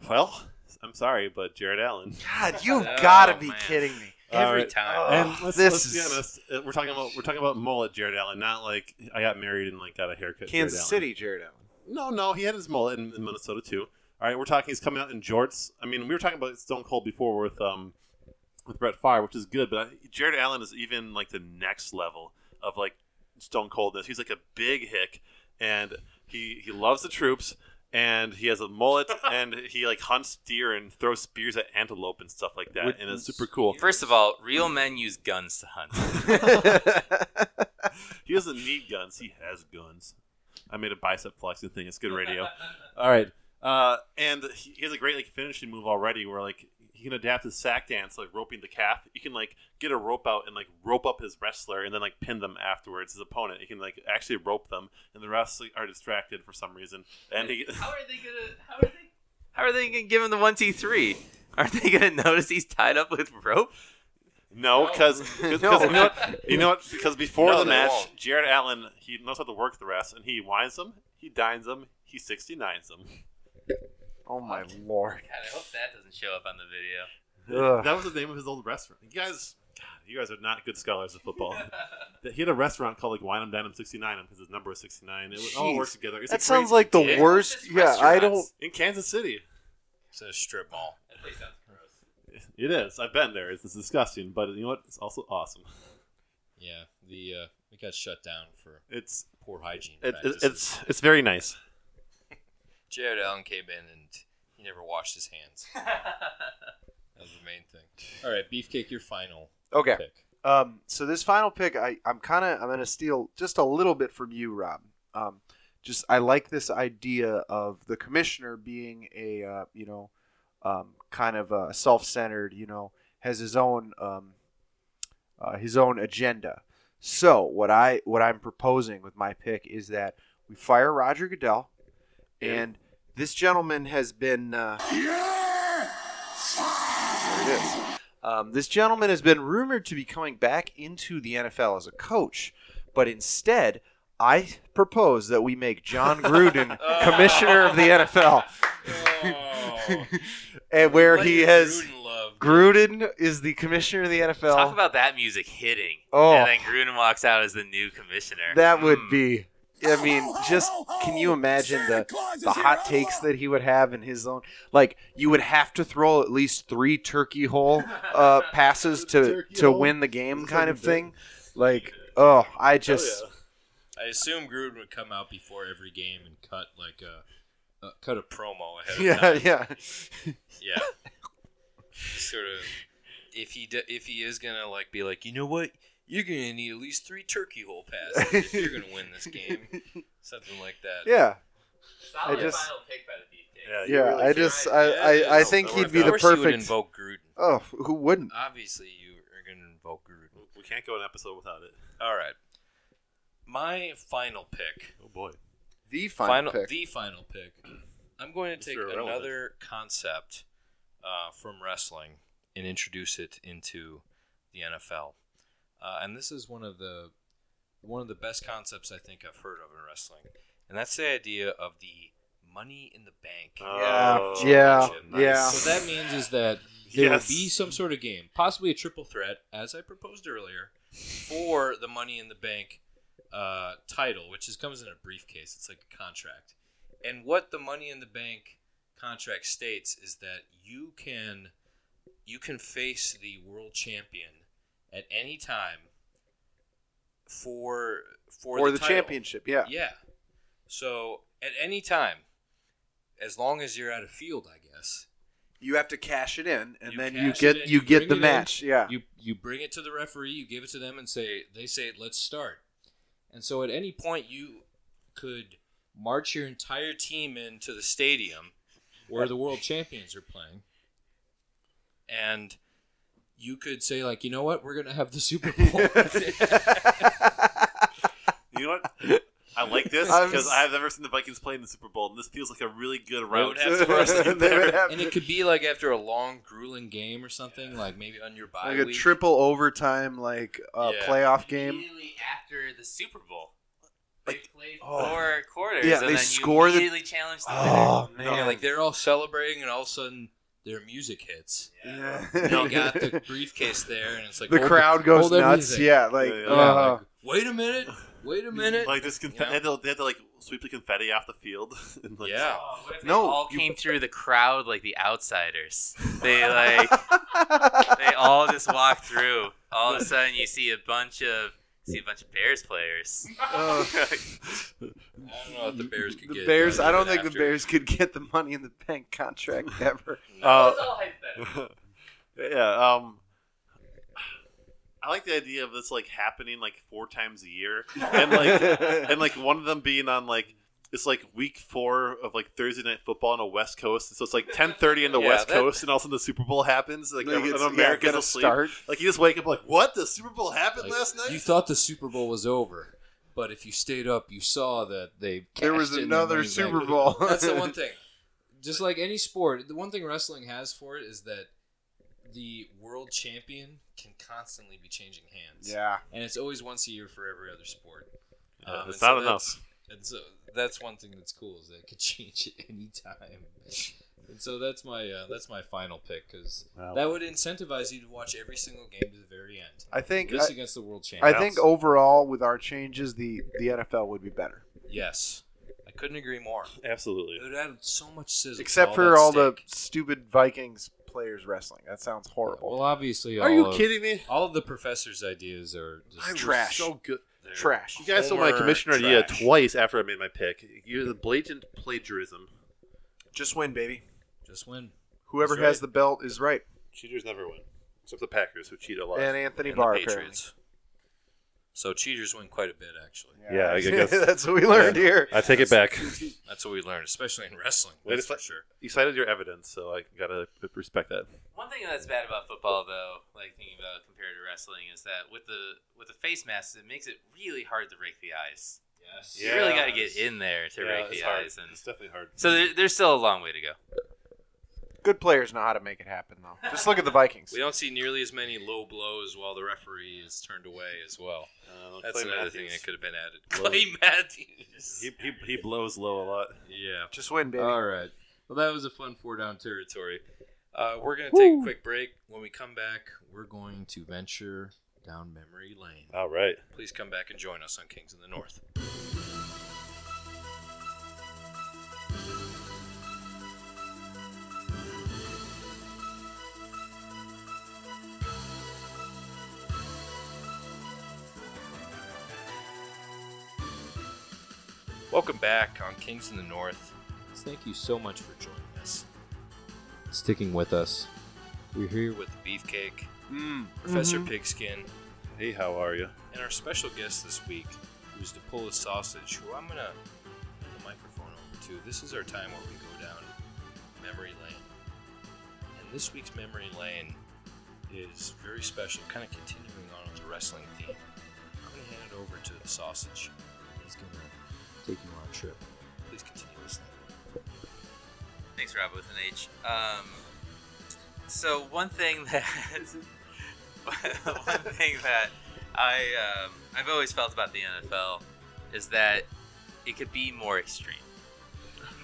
well. I'm sorry, but Jared Allen. God, you've oh, got to be man. kidding me every right. time. Oh, and let's, this let's be honest. We're talking about we're talking about mullet Jared Allen, not like I got married and like got a haircut. Kansas Jared City Jared Allen. No, no, he had his mullet in, in Minnesota too. All right, we're talking. He's coming out in jorts. I mean, we were talking about Stone Cold before with um with Brett Favre, which is good, but I, Jared Allen is even like the next level of like Stone Coldness. He's like a big hick, and he he loves the troops. And he has a mullet, and he like hunts deer and throws spears at antelope and stuff like that, With and it's super cool. First of all, real men use guns to hunt. He doesn't need guns; he has guns. I made a bicep flexing thing. It's good radio. All right, uh, and he has a great like finishing move already, where like he can adapt his sack dance, like roping the calf. He can like get a rope out and like rope up his wrestler, and then like pin them afterwards. His opponent, he can like actually rope them, and the refs are distracted for some reason. And he, how are they gonna? How are they are they going to give him the one, two, three? Are they going to notice he's tied up with rope? No, because no. no. you know what? You know what? Because before no, the match, won't. Jared Allen, he knows how to work the refs, and he wines them, he dines them, he sixty-nines them. Oh, my God, Lord. God, I hope that doesn't show up on the video. Ugh. That was the name of his old restaurant. You guys God, you guys are not good scholars of football. He had a restaurant called like Wine 'em, Dine 'em, sixty-nine 'em because his number was sixty-nine. It would all work together. It's that sounds like the kid. worst. Yeah, I don't. In Kansas City. It's a strip mall. That place sounds gross. It is. I've been there. It's, it's disgusting, but you know what? It's also awesome. Yeah, the uh, it got shut down for it's poor hygiene. It, it, it's it's very nice. Jared Allen came in and he never washed his hands. That was the main thing. All right, Beefcake, your final okay. pick. Um, so this final pick, I, I'm kind of I'm going to steal just a little bit from you, Rob. Um, just I like this idea of the commissioner being a uh, you know um, kind of uh, self-centered, you know, has his own um, uh, his own agenda. So what I what I'm proposing with my pick is that we fire Roger Goodell. And this gentleman has been. Uh, yeah! There it is. Um, this gentleman has been rumored to be coming back into the N F L as a coach, but instead, I propose that we make Jon Gruden commissioner of the N F L, oh. and where what he has. Gruden Gruden is the commissioner of the N F L. Talk about that music hitting! Oh, and then Gruden walks out as the new commissioner. That mm. would be. I mean, just can you imagine the, the hot takes that he would have in his own? Like, you would have to throw at least three turkey hole uh, passes to, to win the game kind of thing. Like, oh, I just... I assume Gruden would come out before every game and cut, like, a, a cut a promo ahead of yeah, time. Yeah, yeah. Yeah. Sort of, if he, do, if he is going to, like, be like, you know what? You're going to need at least three turkey hole passes if you're going to win this game. Something like that. Yeah. Solid I just, final pick by the D K. Yeah, yeah really I just, I, I, I, I think he'd be the perfect. Of course you would invoke Gruden. Oh, who wouldn't? Obviously you are going to invoke Gruden. We can't go an episode without it. All right. My final pick. Oh, boy. The final, final pick. The final pick. I'm going to take another concept uh, from wrestling and introduce it into the N F L. Uh, and this is one of the one of the best concepts I think I've heard of in wrestling, and that's the idea of the money in the bank. Oh, yeah, yeah, yeah. So what that means is that there yes. will be some sort of game, possibly a triple threat, as I proposed earlier, for the money in the bank uh, title, which is comes in a briefcase. It's like a contract, and what the money in the bank contract states is that you can you can face the world champion at any time for for or the, the championship, yeah. Yeah. So at any time, as long as you're out of field, I guess. You have to cash it in and you then you get in, you, you get the match. In, yeah. You you bring it to the referee, you give it to them and say they say let's start. And so at any point you could march your entire team into the stadium where the world champions are playing. And you could say, like, you know what? We're going to have the Super Bowl. You know what? I like this because I've never seen the Vikings play in the Super Bowl, and this feels like a really good route. And it could be, like, after a long, grueling game or something, yeah. like maybe on your bye Like a week. triple overtime, like, uh, yeah. playoff game. Immediately after the Super Bowl. They like, played four oh, quarters, yeah, and they then score you immediately the... challenge the oh, winner. Man. Yeah, like, they're all celebrating, and all of a sudden... Their music hits. Yeah. yeah. They got the briefcase there, and it's like... The crowd the, goes nuts. Yeah, like, yeah, yeah. Uh, like... Wait a minute. Wait a minute. Like, this conf- you know? they, had to, they had to, like, sweep the confetti off the field. And, like, yeah. Oh, what if they no, all came you... through the crowd like the Outsiders? They, like... they all just walk through. All of a sudden, you see a bunch of... See a bunch of Bears players. Uh, I don't know if the Bears could the get. Bears, I don't think after. the Bears could get the money in the bank contract ever. No, uh, that's all I said. Yeah, um, I like the idea of this like happening like four times a year, and like and like one of them being on like it's like week four of like Thursday night football on the West Coast, so it's like ten thirty in the yeah, West that... Coast, and all of a sudden the Super Bowl happens. Like, like an American's yeah, asleep. Start. Like you just wake up like, what? The Super Bowl happened like, last night? You thought the Super Bowl was over, but if you stayed up, you saw that they cashed there was another Super Bowl. That's the one thing. just like any sport, the one thing wrestling has for it is that the world champion can constantly be changing hands. Yeah. And it's always once a year for every other sport. Um, it's not so enough. And so that's one thing that's cool, is that it could change at any time. And so that's my uh, that's my final pick, because well, that would incentivize you to watch every single game to the very end. I think this I, against the world champions. I think overall, with our changes, the, the N F L would be better. Yes, I couldn't agree more. Absolutely, it would add so much sizzle. Except all for all steak. The stupid Vikings players wrestling. That sounds horrible. Well, obviously, all are you of, kidding me? All of the professor's ideas are just trash. So good. They're trash. You guys Homer, stole my commissioner trash. idea twice after I made my pick. You're the blatant plagiarism. Just win, baby. Just win. Whoever right. has the belt is right. Cheaters never win, except the Packers, who cheat a lot. And Anthony and Barr, the Patriots. So cheaters win quite a bit, actually. Yeah, yeah I guess that's what we learned yeah. here. I take that's, it back. That's what we learned, especially in wrestling. That's for sure. You cited your evidence, so I gotta respect that. One thing that's bad about football, though, like thinking about it compared to wrestling, is that with the with the face masks, it makes it really hard to rake the eyes. Yes, you yes. really got to get in there to yeah, rake the hard. eyes, and it's definitely hard. So there, there's still a long way to go. Good players know how to make it happen, though. Just look at the Vikings. We don't see nearly as many low blows while the referee is turned away as well. Uh, That's Clay another Matthews. thing that could have been added. Clay Matthews. He, he, he blows low a lot. Yeah. Just win, baby. All right. Well, that was a fun four-down territory. Uh, we're going to take a quick break. When we come back, we're going to venture down memory lane. All right. Please come back and join us on Kings in the North. Welcome back on Kings in the North. Thank you so much for joining us. Sticking with us. We're here with the Beefcake, mm, Professor mm-hmm. Pigskin. Hey, how are you? And our special guest this week is Dopola Sausage, who I'm going to put the microphone over to. This is our time where we go down memory lane. And this week's memory lane is very special, kind of continuing on with the wrestling theme. I'm going to hand it over to the Sausage. He's going to take you on a trip. Please continue listening. Thanks, Rob, with an H. Um, so one thing that one thing that I um, I've always felt about the N F L is that it could be more extreme.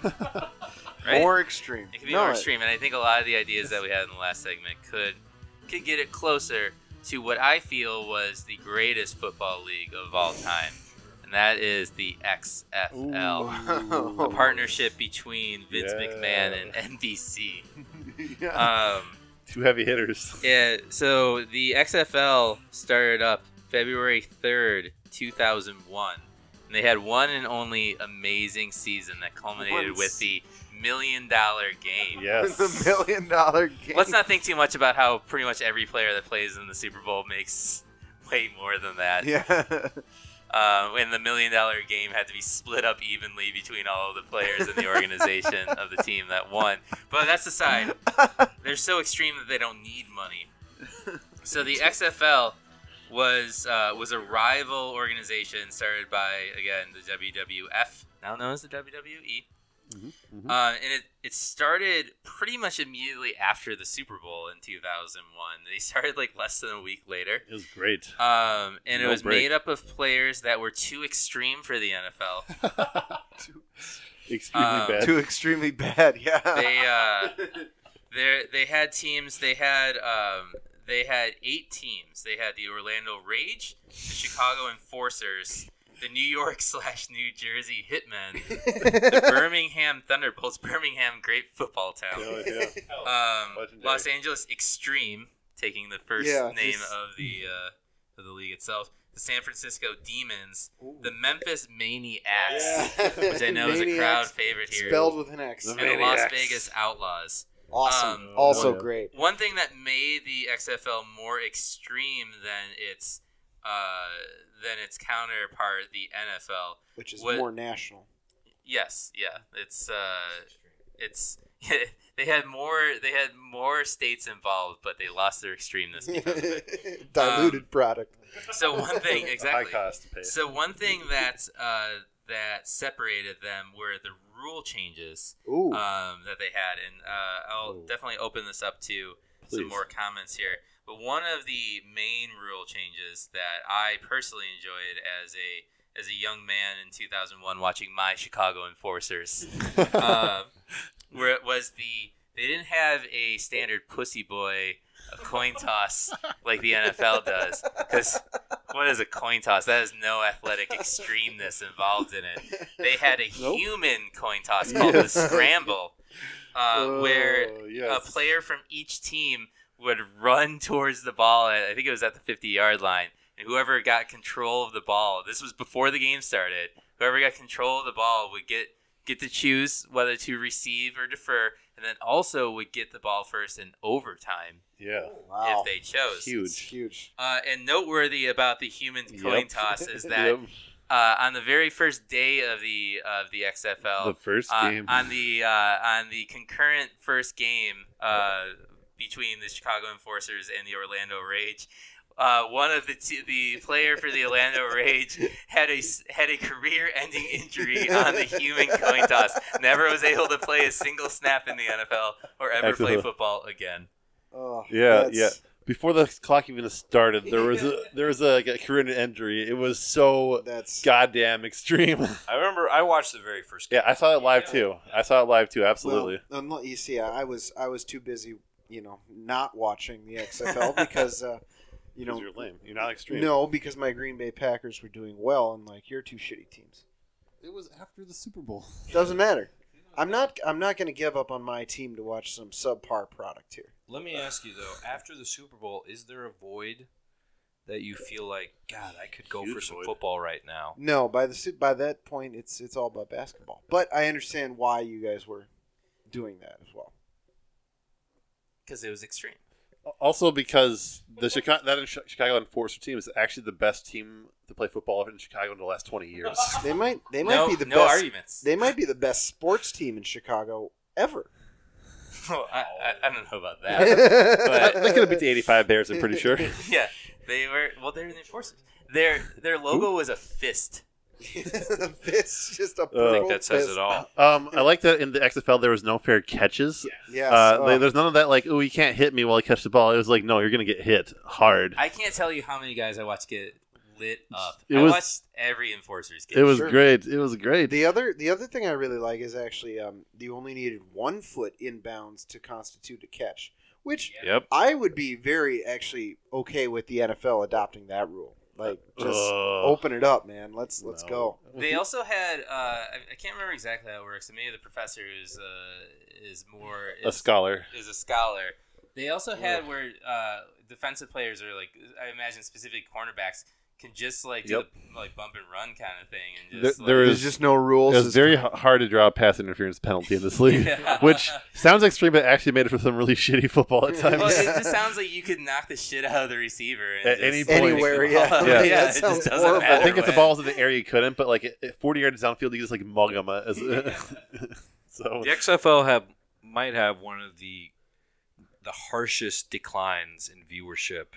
Right? More extreme. It could be no, more extreme, and I think a lot of the ideas that we had in the last segment could could get it closer to what I feel was the greatest football league of all time. And that is the X F L, Ooh. a partnership between Vince yeah. McMahon and N B C. yeah. um, Two heavy hitters. Yeah, so the X F L started up February third, two thousand one. And they had one and only amazing season that culminated Once. with the million-dollar game. Yes. The million-dollar game. Let's not think too much about how pretty much every player that plays in the Super Bowl makes way more than that. Yeah. Uh, and the million-dollar game had to be split up evenly between all of the players in the organization of the team that won. But that's aside, they're so extreme that they don't need money. So the X F L was uh, was a rival organization started by, again, the W W F, now known as the W W E. Mm-hmm, mm-hmm. Uh, and it, it started pretty much immediately after the Super Bowl in two thousand one. They started like less than a week later. It was great. Um, and no it was break. made up of players that were too extreme for the N F L. too extremely um, bad. Too extremely bad. Yeah. They uh, they they had teams. They had um, they had eight teams. They had the Orlando Rage, the Chicago Enforcers, the New York slash New Jersey Hitmen, the Birmingham Thunderbolts, Birmingham, great football town. Oh, yeah. um, Los Angeles Extreme, taking the first yeah, name just... of the uh, of the league itself. The San Francisco Demons, Ooh. the Memphis Maniacs, yeah. which I know Maniacs, is a crowd favorite here, spelled with an X, the and Maniacs. the Las Vegas Outlaws. Awesome, um, also one, great. One thing that made the X F L more extreme than its Uh, than its counterpart, the N F L, which is what, more national. Yes, yeah, it's uh, it's they had more they had more states involved, but they lost their extremeness because of it. Diluted um, product. So one thing exactly. High cost to pay. So one thing that uh, that separated them were the rule changes um, that they had, and uh, I'll Ooh. definitely open this up to Please. some more comments here. But one of the main rule changes that I personally enjoyed as a as a young man in two thousand one watching my Chicago Enforcers, uh, where it was the they didn't have a standard pussy boy a coin toss like the N F L does, because what is a coin toss? That has no athletic extremeness involved in it. They had a nope. human coin toss called yes. the scramble, uh, oh, where yes. a player from each team would run towards the ball. At, I think it was at the fifty-yard line, and whoever got control of the ball, this was before the game started, whoever got control of the ball would get, get to choose whether to receive or defer, and then also would get the ball first in overtime. Yeah. Oh, wow. If they chose. Huge. Huge. Uh, and noteworthy about the human coin yep. toss is that yep. uh, on the very first day of the of the X F L, the first uh, game on the uh, on the concurrent first game uh, between the Chicago Enforcers and the Orlando Rage, Uh, one of the t- the player for the Orlando Rage had a had a career-ending injury on the human coin toss. Never was able to play a single snap in the N F L or ever Excellent. play football again. Oh, yeah, that's... yeah. Before the clock even started, there was a, there was a, like a career-ending injury. It was so that's... goddamn extreme. I remember I watched the very first game. Yeah, I saw it live yeah. too. I saw it live too. Absolutely. Well, um, you see, I was I was too busy, you know, not watching the X F L because. Uh, You know, you're lame. You're not extreme. No, because my Green Bay Packers were doing well, and like you're two shitty teams. It was after the Super Bowl. Doesn't matter. I'm not. I'm not going to give up on my team to watch some subpar product here. Let me ask you though: after the Super Bowl, is there a void that you feel like, God, I could go Huge for some void. football right now? No. By the by that point, it's it's all about basketball. But I understand why you guys were doing that as well. Because it was extreme. Also, because the Chicago that Chicago Enforcer team is actually the best team to play football in Chicago in the last twenty years. They might, they might no, be the no best. Arguments. They might be the best sports team in Chicago ever. Well, I, I, I don't know about that. But, but they could have beat the eighty-five Bears. I'm pretty sure. Yeah, they were. Well, they're the Enforcers. Their their logo Ooh. was a fist. It's just a uh, I think that says it all. Um, I like that in the X F L there was no fair catches. Yeah. Yes, uh, uh, there's none of that like, oh, you can't hit me while I catch the ball. It was like, no, you're going to get hit hard. I can't tell you how many guys I watched get lit up. It I was, watched every Enforcers game. It was sure. great. It was great. The other the other thing I really like is actually um, you only needed one foot inbounds to constitute a catch, which yep. I would be very actually okay with the N F L adopting that rule. Like, just Ugh. open it up, man. Let's let's no. go. They also had, uh, I, I can't remember exactly how it works. Maybe the professor is, uh, is more... Is, a scholar. Is a scholar. They also had Ugh. where uh, defensive players are, like, I imagine specifically cornerbacks, can just, like, do yep. the, like, bump and run kind of thing. And just, there, there like, is, there's just no rules. It was very time. hard to draw a pass interference penalty in this league, yeah. which sounds extreme, but actually made it for some really shitty football at times. Well, it just sounds like you could knock the shit out of the receiver. And at just, any point. Anywhere, yeah. yeah. yeah that it sounds just doesn't horrible. matter. I think if the ball's in the area, you couldn't, but, like, at forty yards downfield, you just, like, mug them. As, so. The X F L have, might have one of the the harshest declines in viewership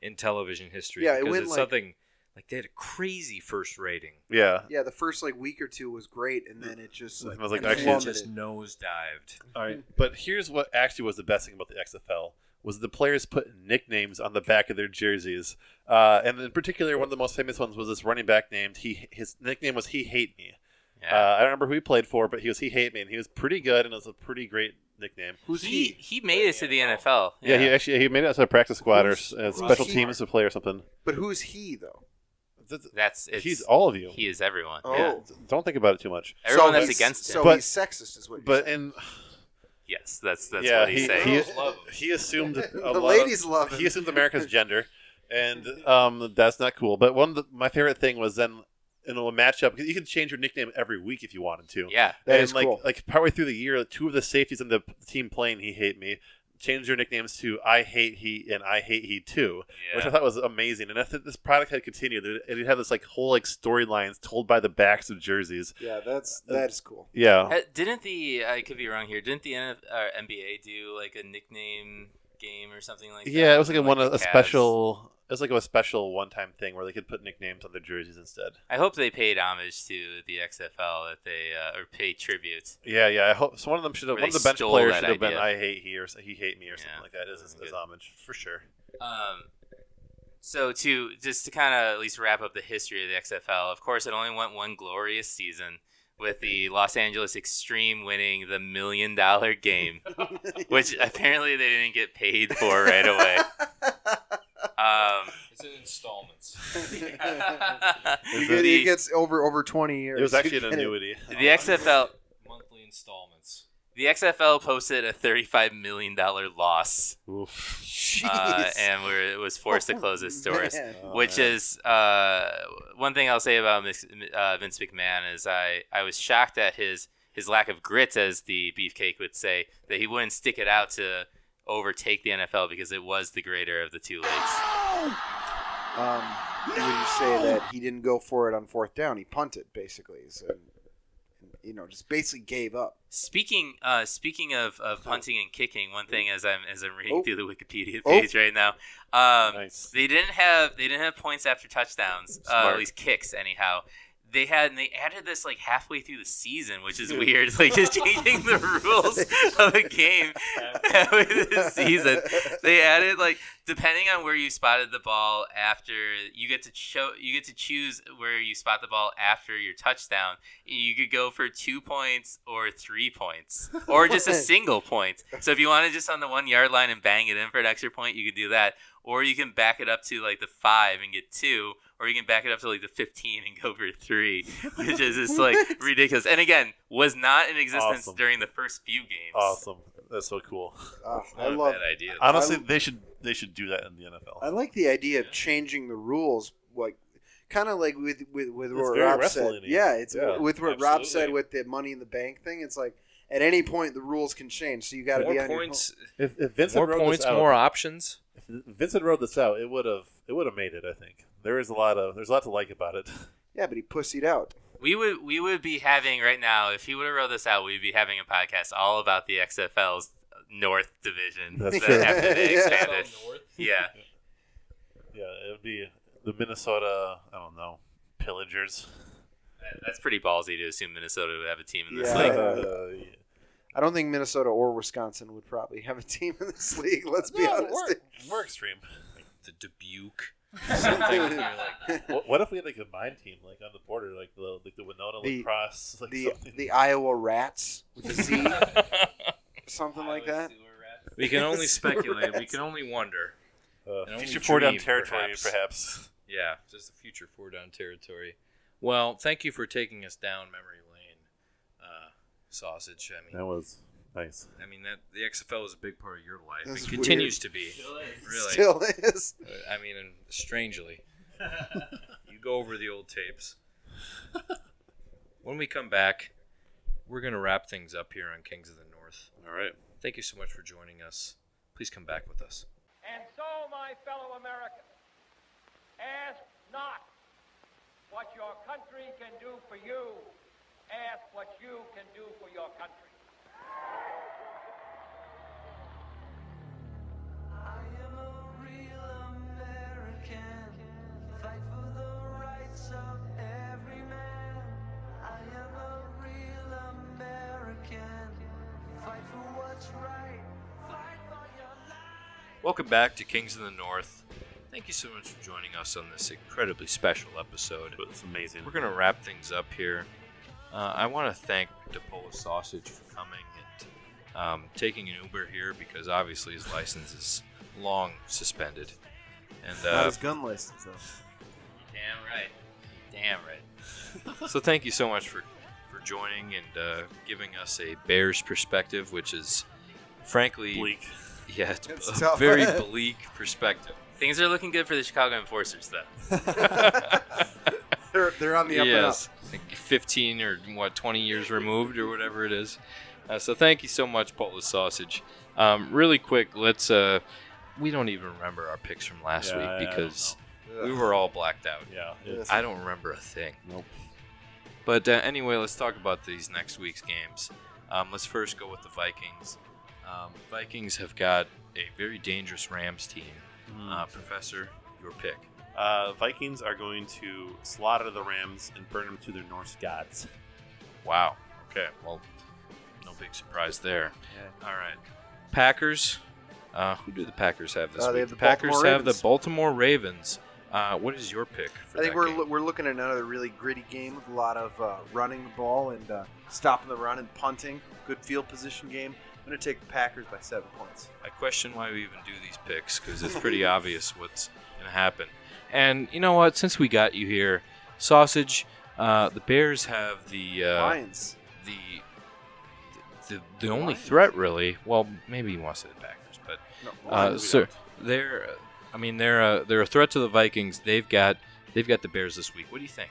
in television history. Yeah, it went it's like, something like they had a crazy first rating. Yeah, yeah. The first like week or two was great, and then it just like, I was like actually it just nosedived. All right, but here's what actually was the best thing about the X F L was the players put nicknames on the back of their jerseys, uh, and in particular, one of the most famous ones was this running back named he. His nickname was He Hate Me. Yeah. Uh, I don't remember who he played for, but he was He Hate Me, and he was pretty good, and it was a pretty great nickname. Who's he? He, he made it to the N F L. Yeah, yeah, he actually he made it to a practice squad who's, or uh, special teams to play or something. But who's he though? That's, that's it's, he's all of you. He is everyone. Oh, yeah. Don't think about it too much. Everyone so that's against him. So but, he's sexist, is what. You're but saying. and yes, that's that's yeah, what he's he, saying. He, love he assumed a the ladies of, love him. He assumed America's gender, and um, that's not cool. But one of the, my favorite thing was then. In a matchup, because you could change your nickname every week if you wanted to. Yeah, that and is like, cool. Like partway through the year, two of the safeties on the team playing He Hate Me changed their nicknames to I Hate He and I Hate He Too, yeah. which I thought was amazing. And if this product had continued, it would have this like whole like storylines told by the backs of jerseys. Yeah, that's that's cool. Yeah, didn't the I could be wrong here? Didn't the N B A do like a nickname game or something like that? Yeah, it was like, like a one a, a special. It was like a special one-time thing where they could put nicknames on their jerseys instead. I hope they paid homage to the X F L that they uh, or paid tribute. Yeah, yeah. I hope so. One of them should have. One of the bench players should have been "I hate he" or "He hate me" or something yeah, like that. Is as homage for sure. Um. So to just to kind of at least wrap up the history of the X F L. Of course, it only went one glorious season, with the Los Angeles Extreme winning the million dollar game, which apparently they didn't get paid for right away. Um, it's in installments. It gets over over twenty years. It was actually an annuity. The X F L monthly installments. The X F L posted a thirty-five million dollar loss, Oof. Uh, and we're, it was forced oh, to close its doors. Oh, which man. is uh, one thing I'll say about uh, Vince McMahon is I, I was shocked at his his lack of grit, as the Beefcake would say, that he wouldn't stick it out to overtake the N F L because it was the greater of the two leagues. Um, no! Would you say that he didn't go for it on fourth down? He punted basically. So. You know, just basically gave up. Speaking, uh, speaking of, of punting and kicking, one thing as I'm as I'm reading oh. through the Wikipedia page oh. right now, um, nice. they didn't have they didn't have points after touchdowns, uh, at least kicks anyhow. They had and they added this like halfway through the season, which is weird. Like just changing the rules of a game halfway through the season. They added like depending on where you spotted the ball after you get to show you get to choose where you spot the ball after your touchdown. You could go for two points or three points or just a single point. So if you wanted just on the one yard line and bang it in for an extra point, you could do that. Or you can back it up to like the five and get two, or you can back it up to like the fifteen and go for three, which is just like ridiculous. And again, was not in existence awesome. during the first few games. Awesome, that's so cool. Uh, I love that idea. Honestly, I, they should they should do that in the N F L. I like the idea yeah. of changing the rules, like kind of like with with, with what Rob said. Yeah, it's yeah, with what absolutely. Rob said with the Money in the Bank thing. It's like. At any point, the rules can change, so you got to be on points, your if, if Vincent more points, out, more options. If Vincent wrote this out, it would have it would have made it. I think there is a lot of there's a lot to like about it. Yeah, but he pussied out. We would we would be having right now if he would have wrote this out, we'd be having a podcast all about the X F L's North Division. That's that after they expanded. Yeah, yeah, it would be the Minnesota. I don't know, Pillagers. That's pretty ballsy to assume Minnesota would have a team in this yeah. league. Uh, yeah. I don't think Minnesota or Wisconsin would probably have a team in this league. Let's no, be honest. We're, we're extreme. Like the Dubuque. Something. Like, what if we had like a combined team, like on the border, like the like the Winona the, lacrosse, like the something. the Iowa Rats with the Z, something Iowa like that. We can only speculate. Rats. We can only wonder. Uh, can future only four down territory, perhaps. perhaps. Yeah, just the future four down territory. Well, thank you for taking us down memory lane, uh, Sausage. I mean, that was nice. I mean, that the X F L was a big part of your life. That's it continues weird. to be. Still is. Really. Still is. I mean, and strangely. You go over the old tapes. When we come back, we're going to wrap things up here on Kings of the North. All right. Thank you so much for joining us. Please come back with us. And so, my fellow Americans, ask not what your country can do for you, ask what you can do for your country. I am a real American, fight for the rights of every man. I am a real American, fight for what's right, fight for your life. Welcome back to Kings of the North. Thank you so much for joining us on this incredibly special episode. It's amazing. We're going to wrap things up here. Uh, I want to thank Dopola Sausage for coming and um, taking an Uber here because obviously his license is long suspended. And uh, not his gun license, though. Damn right. Damn right. So thank you so much for, for joining and uh, giving us a Bears perspective, which is frankly... Bleak. Yeah, it's, it's a very bleak perspective. Things are looking good for the Chicago Enforcers, though. they're, they're on the up yes. and up. fifteen or, what, twenty years removed or whatever it is. Uh, so thank you so much, Dopola Sausage. Um, really quick, let's uh, – we don't even remember our picks from last yeah, week because we were all blacked out. Yeah, yes. I don't remember a thing. Nope. But uh, anyway, let's talk about these next week's games. Um, let's first go with the Vikings. Um, Vikings have got a very dangerous Rams team. Uh, Professor your pick. Uh, Vikings are going to slaughter the Rams and burn them to their Norse gods. Wow. Okay. Well, no big surprise there. Yeah. All right. Packers. Uh, who do the Packers have this uh, week? They have the, the Packers have the Baltimore Ravens. Uh, what is your pick for I think that we're lo- we're looking at another really gritty game with a lot of uh, running the ball and uh, stopping the run and punting. Good field position game. I'm going to take the Packers by seven points. I question why we even do these picks because it's pretty obvious what's going to happen. And you know what? Since we got you here, Sausage, uh, the Bears have the uh, Lions. The the, the, the, the only Lions. Threat, really. Well, maybe you want to say the Packers, but no, uh, so they're. I mean, they're a, they're a threat to the Vikings. They've got they've got the Bears this week. What do you think?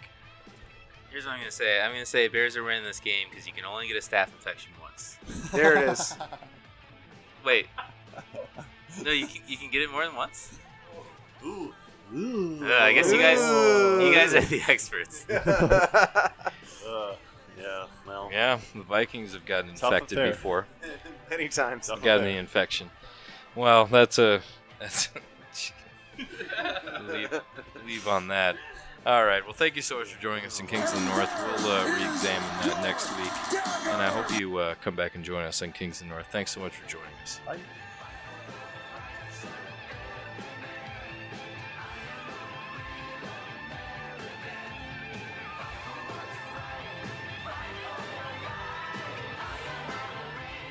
Here's what I'm going to say. I'm going to say Bears are winning this game because you can only get a staph infection once. There it is. Wait. No, you can, you can get it more than once? Ooh. Ooh. Uh, I guess you guys you guys are the experts. uh, yeah, well. Yeah, the Vikings have gotten infected before. Many times. They've gotten the infection. Well, that's a... That's a leave, leave on that. All right. Well, thank you so much for joining us in Kings in the North. We'll uh, re-examine that next week. And I hope you uh, come back and join us in Kings in the North. Thanks so much for joining us. Bye.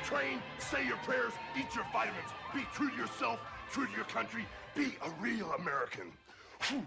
Train, say your prayers, eat your vitamins, be true to yourself, true to your country, be a real American. Whew.